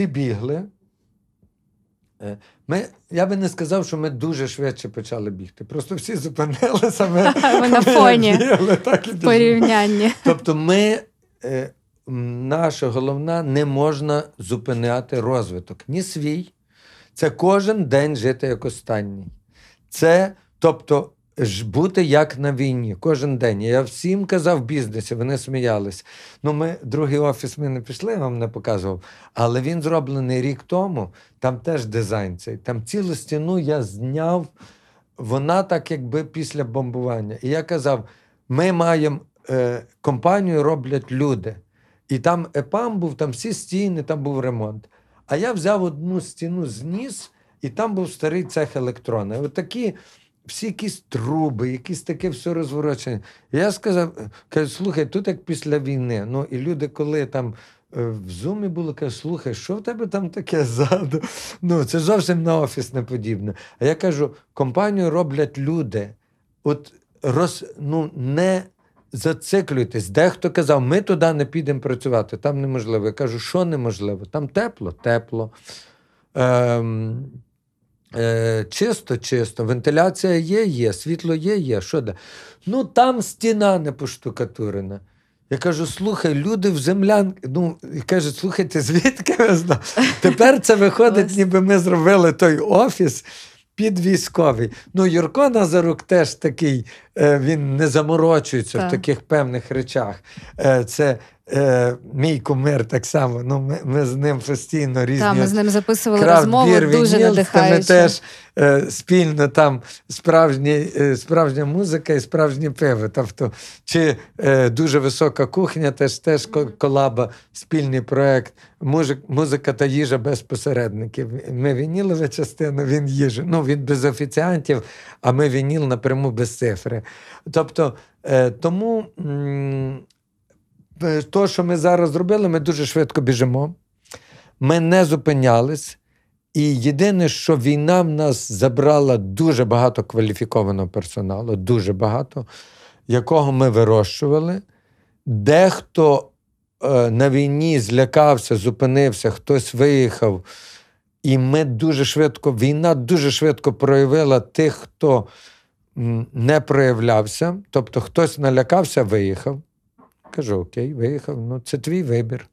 бігли. Я би не сказав, що ми дуже швидше почали бігти. Просто всі зупинилися. Ми на фоні, бігли, в порівнянні. Тобто наша головна, не можна зупиняти розвиток. Ні свій. Це кожен день жити як останній. Тобто бути як на війні кожен день. Я всім казав в бізнесі, вони сміялись. Ну, ми другий офіс ми не пішли, я вам не показував, але він зроблений рік тому, там теж дизайн цей. Там цілу стіну я зняв, вона так якби після бомбування. І я казав, ми маємо, компанію роблять люди. І там ЕПАМ був, там всі стіни, там був ремонт. А я взяв одну стіну, зніс, і там був старий цех електрона. Отакі всі якісь труби, якісь таке все розворочення. Я сказав, кажу, слухай, тут як після війни. Ну, і люди, коли там в Зумі були, кажуть, слухай, що в тебе там таке ззаду? Ну, це зовсім на офіс не подібне. А я кажу, компанію роблять люди. От не зациклюйтесь. Дехто казав, ми туди не підемо працювати, там неможливо. Я кажу, що неможливо? Там тепло? Тепло. Чисто. Вентиляція є. Світло є. Що де? Ну, там стіна не поштукатурена. Я кажу, слухай, люди в землянках. Ну, і кажуть, слухайте, звідки ви знаєте? Тепер це виходить, ніби ми зробили той офіс під військовий. Ну, Юрко Назарук теж такий, він не заморочується в таких певних речах. Це мій кумир так само. Ну, ми з ним постійно різні. Так, ми з ним записували розмову, дуже надихаючи. Ми теж спільно там справжня музика і справжні пиво. Тобто, чи дуже висока кухня, теж колаба, спільний проект. Музика та їжа без посередників. Ми вінілова частина, він їжа. Ну, він без офіціантів, а ми вініл напряму без цифри. Тобто, тому... Те, що ми зараз зробили, ми дуже швидко біжимо. Ми не зупинялись. І єдине, що війна в нас забрала дуже багато кваліфікованого персоналу, дуже багато, якого ми вирощували. Дехто на війні злякався, зупинився, хтось виїхав. І ми дуже швидко, війна дуже швидко проявила тих, хто не проявлявся. Тобто хтось налякався, виїхав. Кажу, окей, виїхав, ну це твій вибір.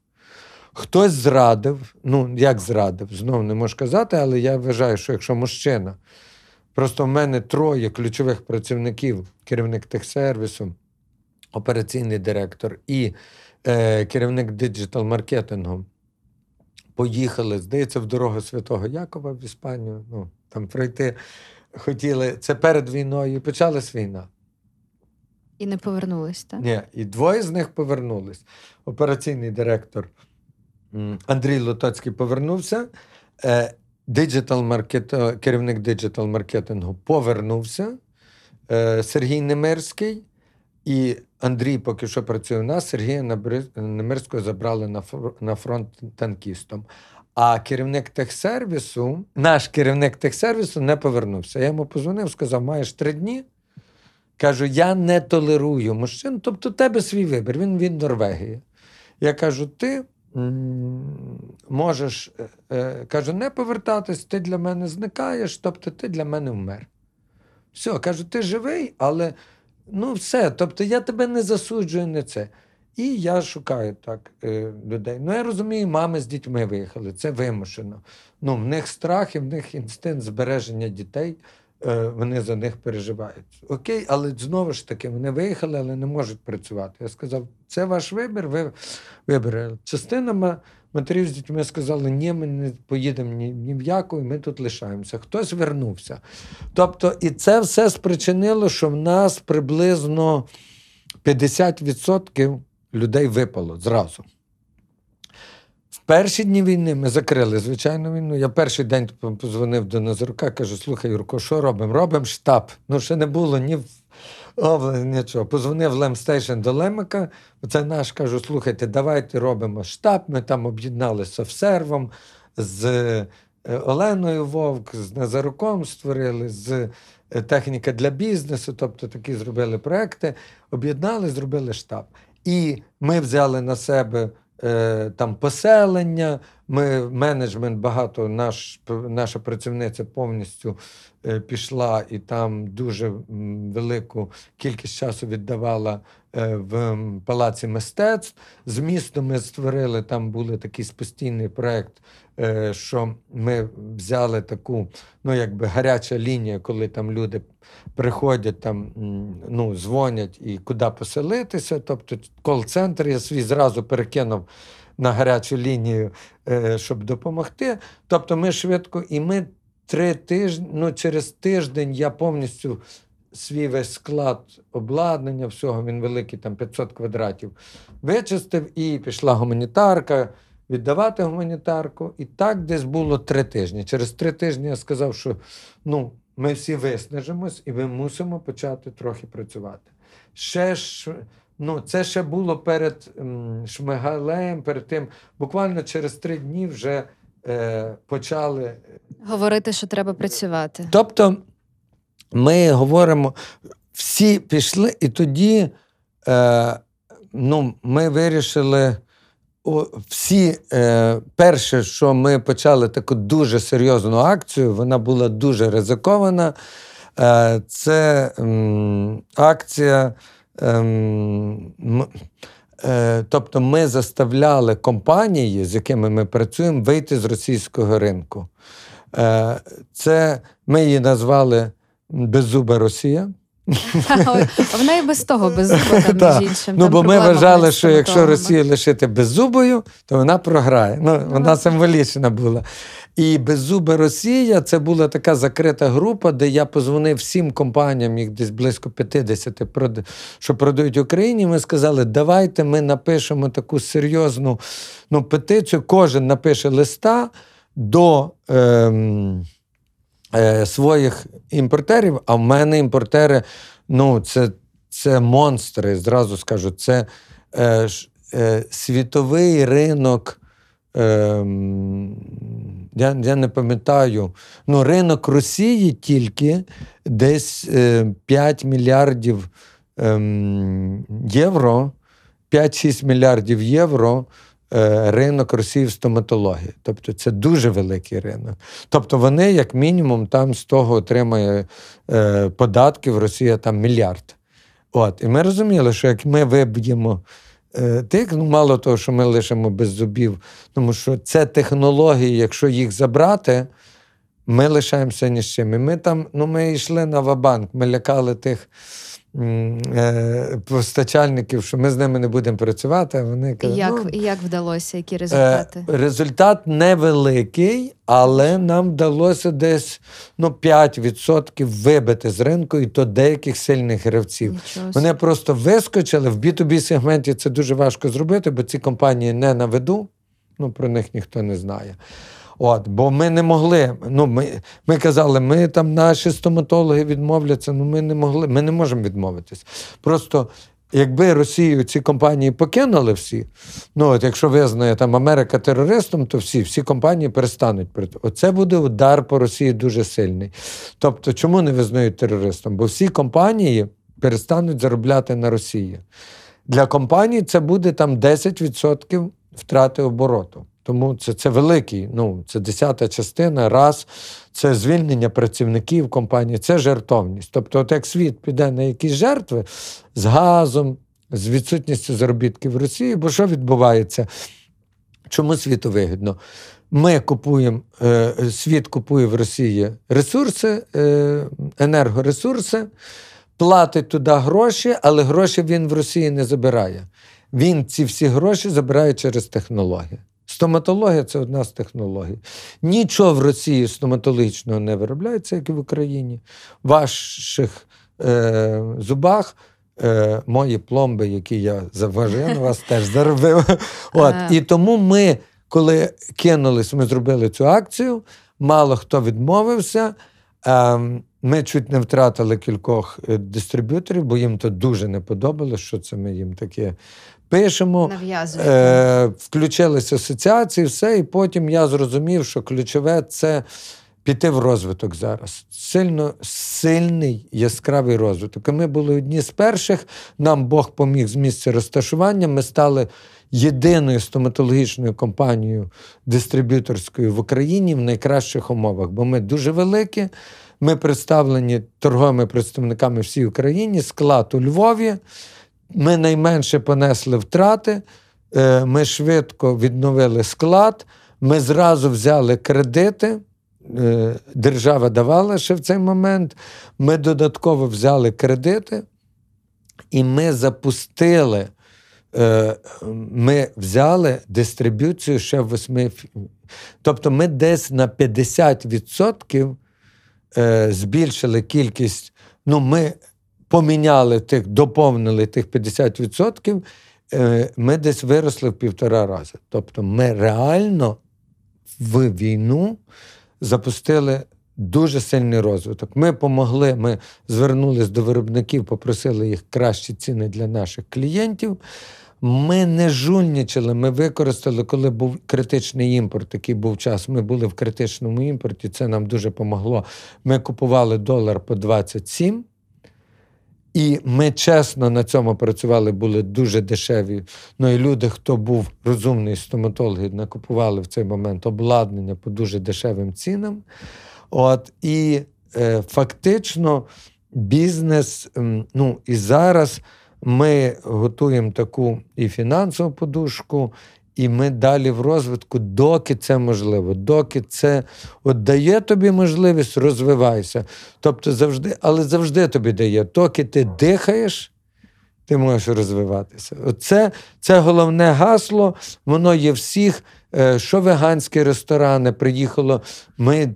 Хтось зрадив, ну як зрадив, знову не можу казати, але я вважаю, що якщо мужчина, просто в мене троє ключових працівників, керівник техсервісу, операційний директор і керівник диджитал-маркетингу, поїхали, здається, в дорогу Святого Якова в Іспанію, ну там пройти хотіли, це перед війною, і почалась війна. І не повернулись, так? Ні, і двоє з них повернулись. Операційний директор Андрій Лотоцький повернувся, керівник диджитал-маркетингу повернувся, Сергій Немирський і Андрій поки що працює у нас, Сергія Немирського забрали на фронт танкістом. А керівник техсервісу, наш керівник техсервісу не повернувся. Я йому подзвонив, сказав, маєш 3 дні, кажу, я не толерую мужчин, тобто тебе свій вибір, він від Норвегії. Я кажу, ти можеш, кажу, не повертатись, ти для мене зникаєш, тобто ти для мене вмер. Все, кажу, ти живий, але ну все, тобто я тебе не засуджую на це. І я шукаю так людей. Ну, я розумію, мами з дітьми виїхали, це вимушено. Ну, в них страх і в них інстинкт збереження дітей. Вони за них переживають. Окей, але знову ж таки, вони виїхали, але не можуть працювати. Я сказав, це ваш вибір, ви вибрали. Частина матерів з дітьми сказали, ні, ми не поїдемо ні в яку, і ми тут лишаємося. Хтось вернувся. Тобто, і це все спричинило, що в нас приблизно 50% людей випало зразу. Перші дні війни ми закрили, звичайно, війну. Я перший день подзвонив до Назарука, кажу, слухай, Юрко, що робимо? Робимо штаб. Ну, ще не було ні області, нічого. Позвонив Лемстейшн до Лемика, це наш, кажу, слухайте, давайте робимо штаб. Ми там об'єдналися з Офсервом, з Оленою Вовк, з Назаруком створили, з техніка для бізнесу, тобто такі зробили проекти, об'єднали, зробили штаб. І ми взяли на себе там поселення, Ми менеджмент багато, наша працівниця повністю пішла і там дуже велику кількість часу віддавала в Палаці мистецтв. З містом ми створили, там був такий постійний проєкт, що ми взяли таку, ну якби гаряча лінія, коли там люди приходять, там, ну, дзвонять і куди поселитися, тобто кол-центр я свій зразу перекинув на гарячу лінію, щоб допомогти. Тобто ми швидко, і ми через тиждень я повністю свій весь склад обладнання, всього, він великий, там 500 квадратів, вичистив, і пішла гуманітарка, віддавати гуманітарку. І так десь було 3 тижні. Через 3 тижні я сказав, що ну, ми всі виснажимось, і ми мусимо почати трохи працювати. Це ще було перед Шмигалем, перед тим. Буквально через 3 дні вже почали... говорити, що треба працювати. Тобто ми говоримо, всі пішли, і тоді ми вирішили... перше, що ми почали таку дуже серйозну акцію, вона була дуже ризикована, це акція... Тобто ми заставляли компанії, з якими ми працюємо, вийти з російського ринку. Це ми її назвали «Беззуба Росія». Вона і без того беззуба, між іншим. Ну, бо ми вважали, що якщо Росію лишити беззубою, то вона програє. Ну, вона символічна була. І «Беззуба Росія» – це була така закрита група, де я позвонив всім компаніям, їх десь близько 50, що продають в Україні. Ми сказали, давайте ми напишемо таку серйозну петицію. Кожен напише листа до своїх імпортерів. А в мене імпортери, це монстри, зразу скажу. Це світовий ринок. Я не пам'ятаю, ринок Росії тільки десь 5 мільярдів євро, 5-6 мільярдів євро ринок Росії в стоматології. Тобто це дуже великий ринок. Тобто вони, як мінімум, там з того отримає податків, Росія там мільярд. І ми розуміли, що як ми виб'ємо тих, мало того, що ми лишимо без зубів, тому що це технології, якщо їх забрати, ми лишаємося ні з чим. І ми там, ми йшли на ва-банк, ми лякали тих постачальників, що ми з ними не будемо працювати, а вони кажуть... Як вдалося? Які результати? Результат невеликий, але нам вдалося десь 5% вибити з ринку, і то деяких сильних гравців. Вони просто вискочили. В B2B-сегменті це дуже важко зробити, бо ці компанії не на виду, про них ніхто не знає. Бо ми не могли, ми казали, ми там наші стоматологи відмовляться, ми не можемо відмовитись. Просто якби Росію ці компанії покинули всі, якщо визнає там Америка терористом, то всі компанії перестануть. Оце буде удар по Росії дуже сильний. Тобто, чому не визнають терористом? Бо всі компанії перестануть заробляти на Росії. Для компаній це буде там 10% втрати обороту. Тому це великий, це 10-та частина, це звільнення працівників компанії, це жертовність. Тобто, як світ піде на якісь жертви з газом, з відсутністю заробітків в Росії, бо що відбувається? Чому світу вигідно? Світ купує в Росії ресурси, енергоресурси, платить туди гроші, але гроші він в Росії не забирає. Він ці всі гроші забирає через технології. Стоматологія – це одна з технологій. Нічого в Росії стоматологічного не виробляється, як і в Україні. В ваших зубах мої пломби, які я заважив, я на вас теж заробив. І тому ми, коли кинулись, ми зробили цю акцію, мало хто відмовився. Ми чуть не втратили кількох дистриб'юторів, бо їм то дуже не подобалось, що це ми їм таке... пишемо, включилися асоціації, все, і потім я зрозумів, що ключове – це піти в розвиток зараз. Сильно, сильний, яскравий розвиток. І ми були одні з перших, нам Бог поміг з місця розташування, ми стали єдиною стоматологічною компанією дистриб'юторською в Україні в найкращих умовах, бо ми дуже великі, ми представлені торговими представниками всій Україні, склад у Львові, ми найменше понесли втрати, ми швидко відновили склад, ми зразу взяли кредити, держава давала ще в цей момент, ми додатково взяли кредити і ми запустили, ми взяли дистриб'юцію ще в 8. Тобто ми десь на 50% збільшили кількість, ну ми поміняли тих, доповнили тих 50%, ми десь виросли в 1,5 рази. Тобто ми реально в війну запустили дуже сильний розвиток. Ми помогли, ми звернулись до виробників, попросили їх кращі ціни для наших клієнтів. Ми не жульничали, ми використали, коли був критичний імпорт, який був час, ми були в критичному імпорті, це нам дуже помогло. Ми купували долар по 27, і ми чесно на цьому працювали, були дуже дешеві. Ну і люди, хто був розумний стоматологи, накупували в цей момент обладнання по дуже дешевим цінам. От, і фактично бізнес, ну і зараз ми готуємо таку і фінансову подушку, і ми далі в розвитку, доки це можливо, доки це от дає тобі можливість, розвивайся. Тобто завжди, але завжди тобі дає. Доки ти дихаєш, ти можеш розвиватися. Це головне гасло, воно є всіх, що веганські ресторани приїхало, ми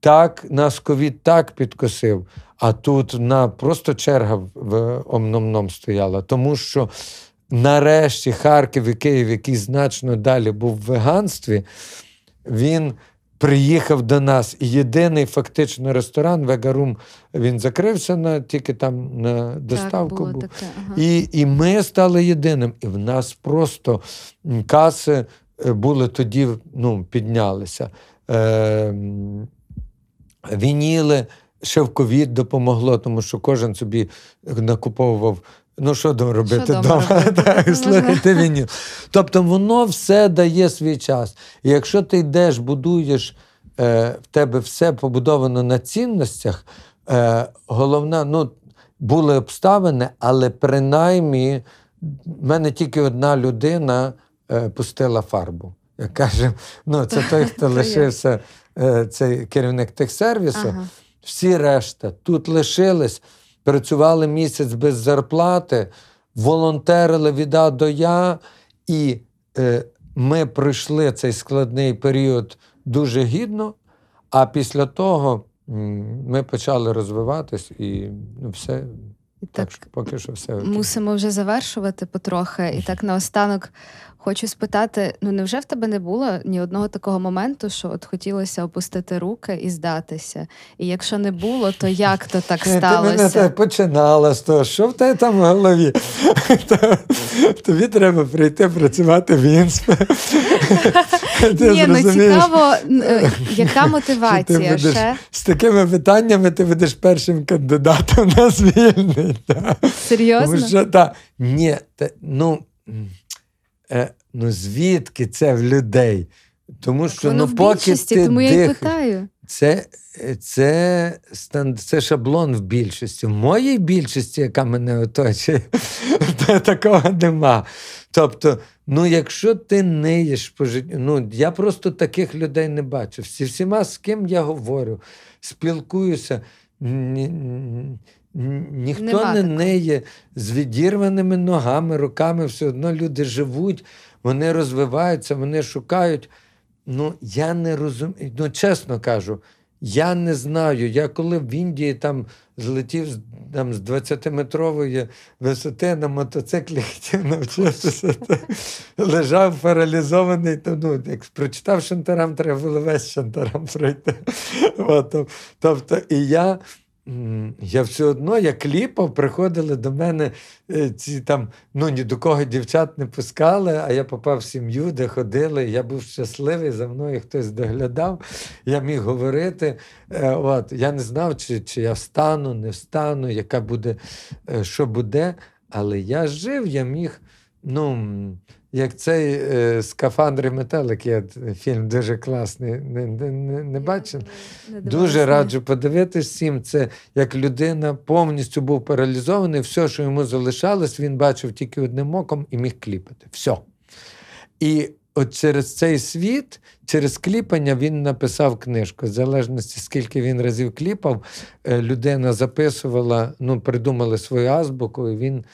так, нас ковід так підкосив, а тут просто черга в Омномном стояла, тому що нарешті Харків і Київ, який значно далі був в веганстві, він приїхав до нас. І єдиний фактично ресторан, Вегарум, він закрився, тільки там на доставку так, був. Таке, ага. І ми стали єдиним. І в нас просто каси були тоді, піднялися. Вініли, ще в ковід допомогло, тому що кожен собі накуповував, що робити вдома, слухайте вініл. Тобто воно все дає свій час. І якщо ти йдеш, будуєш, в тебе все побудовано на цінностях, головне, були обставини, але принаймні в мене тільки одна людина пустила фарбу. Як кажемо, це той, хто лишився, цей керівник техсервісу, ага. Всі решта тут лишились, працювали місяць без зарплати, волонтерили від А до Я, і ми пройшли цей складний період дуже гідно, а після того ми почали розвиватись і все. Так, поки що все окей. Мусимо вже завершувати потрохи. І так наостанок хочу спитати, невже в тебе не було ні одного такого моменту, що от хотілося опустити руки і здатися? І якщо не було, то як то так сталося? Ти мене так починала з того, що в тебе там в голові? Тобі треба прийти працювати в Інспі. Цікаво, яка мотивація ще? З такими питаннями ти будеш першим кандидатом на звільнення. Серйозно? Ні, звідки це в людей? Тому що, поки ти дихаєш. Це шаблон в більшості. В моїй більшості, яка мене оточує, такого нема. Тобто, якщо ти не їш по життю, я просто таких людей не бачу. Всіма, з ким я говорю, спілкуюся, ніхто не неє з відірваними ногами, руками, все одно люди живуть, вони розвиваються, вони шукають. Я не розумію, чесно кажу, я не знаю. Я коли в Індії там злетів з 20-метрової висоти на мотоциклі, хотів навчитися, лежав паралізований, як прочитав Шантарам, треба було весь Шантарам пройти. Тобто, і я я все одно, як кліпав, приходили до мене ці там, ну ні до кого дівчат не пускали, а я попав в сім'ю, де ходили, я був щасливий, за мною хтось доглядав, я міг говорити. От, я не знав, чи я встану, не встану, яка буде, що буде, але я жив, я міг, ну, як цей «Скафандр і метелик», я фільм дуже класний, не бачив. Дуже раджу подивитись всім. Це як людина повністю був паралізований, все, що йому залишалось, він бачив тільки одним оком і міг кліпати. Все. І от через цей світ, через кліпання він написав книжку. В залежності, скільки він разів кліпав, людина записувала, ну, придумали свою азбуку, і він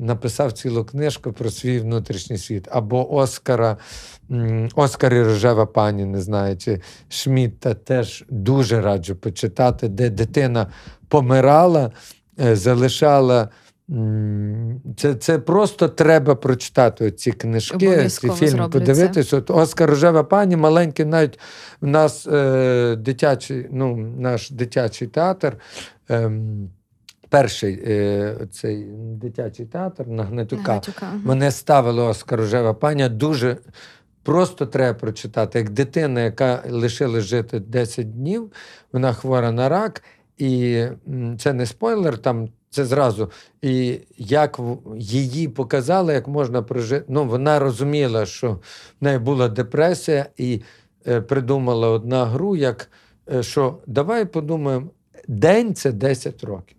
написав цілу книжку про свій внутрішній світ. Або Оскар і Рожева пані, не знаю, чи Шмітта, теж дуже раджу почитати, де дитина помирала, залишала. Це просто треба прочитати ці книжки, ці фільми, подивитися. От «Оскар, Рожева пані», маленький, навіть в нас дитячий, ну, наш дитячий театр, перший цей дитячий театр на Гнатюка. Вони ставили «Оскар, Рожева пані», дуже просто треба прочитати. Як дитина, яка лишилась жити 10 днів, вона хвора на рак, і це не спойлер, там це зразу. І як її показали, як можна прожити. Ну, вона розуміла, що в неї була депресія, і придумала одна гру, як що давай подумаємо, день – це 10 років.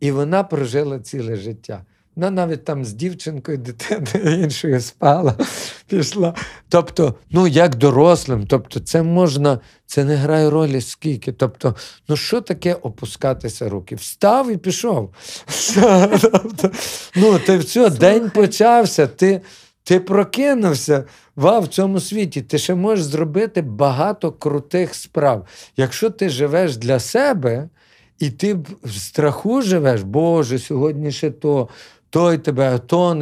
І вона прожила ціле життя. Вона навіть там з дівчинкою, дитиною іншою спала, пішла. Тобто, ну, як дорослим, тобто, це можна, це не грає ролі скільки. Тобто, ну, що таке опускатися руки? Встав і пішов. Ну, ти все, день почався, ти прокинувся, в цьому світі. Ти ще можеш зробити багато крутих справ. Якщо ти живеш для себе, і ти в страху живеш, Боже, сьогодні ще то й тебе, а то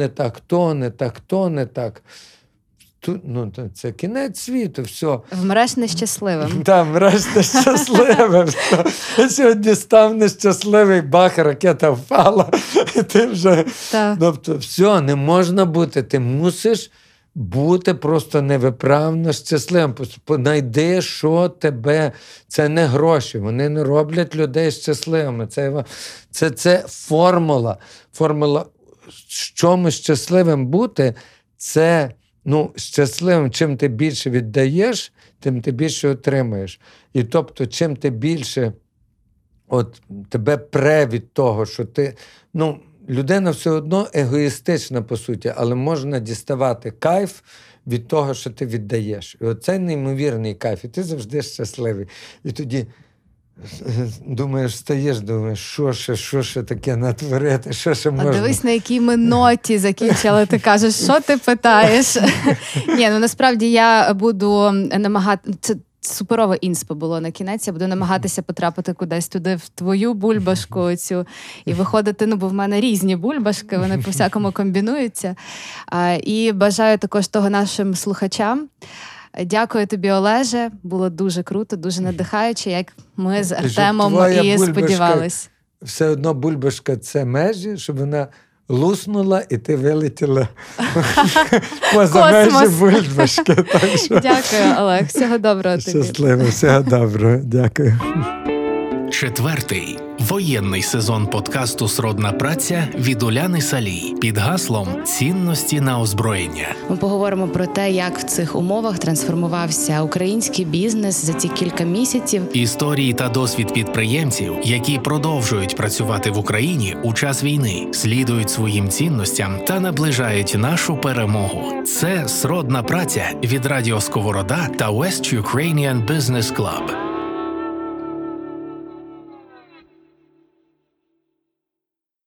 не так. Ну, це кінець світу, все. Вмреш нещасливим. Так, вмреш нещасливим. Сьогодні став нещасливий, бах, ракета впала, і ти вже... Тобто, все, не можна бути, ти мусиш бути просто невиправно щасливим. Найди, що тебе... Це не гроші. Вони не роблять людей щасливими. Це формула. Формула, що ми щасливим бути, це, ну, щасливим. Чим ти більше віддаєш, тим ти більше отримаєш. І тобто, чим ти більше от, тебе пре від того, що ти... Ну, людина все одно егоїстична, по суті, але можна діставати кайф від того, що ти віддаєш. І оцей неймовірний кайф, і ти завжди щасливий. І тоді думаєш, стаєш, думаєш, що ще таке натворити, що ще можна. А дивись, на якій ми ноті закінчили, ти кажеш, що ти питаєш? Ні, ну насправді я буду намагатися... Суперова інспа було на кінець. Я буду намагатися потрапити кудись туди, в твою бульбашку цю, і виходити, ну, бо в мене різні бульбашки, вони по-всякому комбінуються. І бажаю також того нашим слухачам. Дякую тобі, Олеже. Було дуже круто, дуже надихаюче, як ми з Артемом і сподівались. Все одно бульбашка – це межі, щоб вона... луснула, і ти вилетіла поза межі бульбашки. Дякую, Олег. Всього доброго тобі. Щасливо, всього доброго. Дякую. 4-й воєнний сезон подкасту «Сродна праця» від Уляни Салій під гаслом «Цінності на озброєння». Ми поговоримо про те, як в цих умовах трансформувався український бізнес за ці кілька місяців. Історії та досвід підприємців, які продовжують працювати в Україні у час війни, слідують своїм цінностям та наближають нашу перемогу. Це «Сродна праця» від Радіо Сковорода та West Ukrainian Business Club.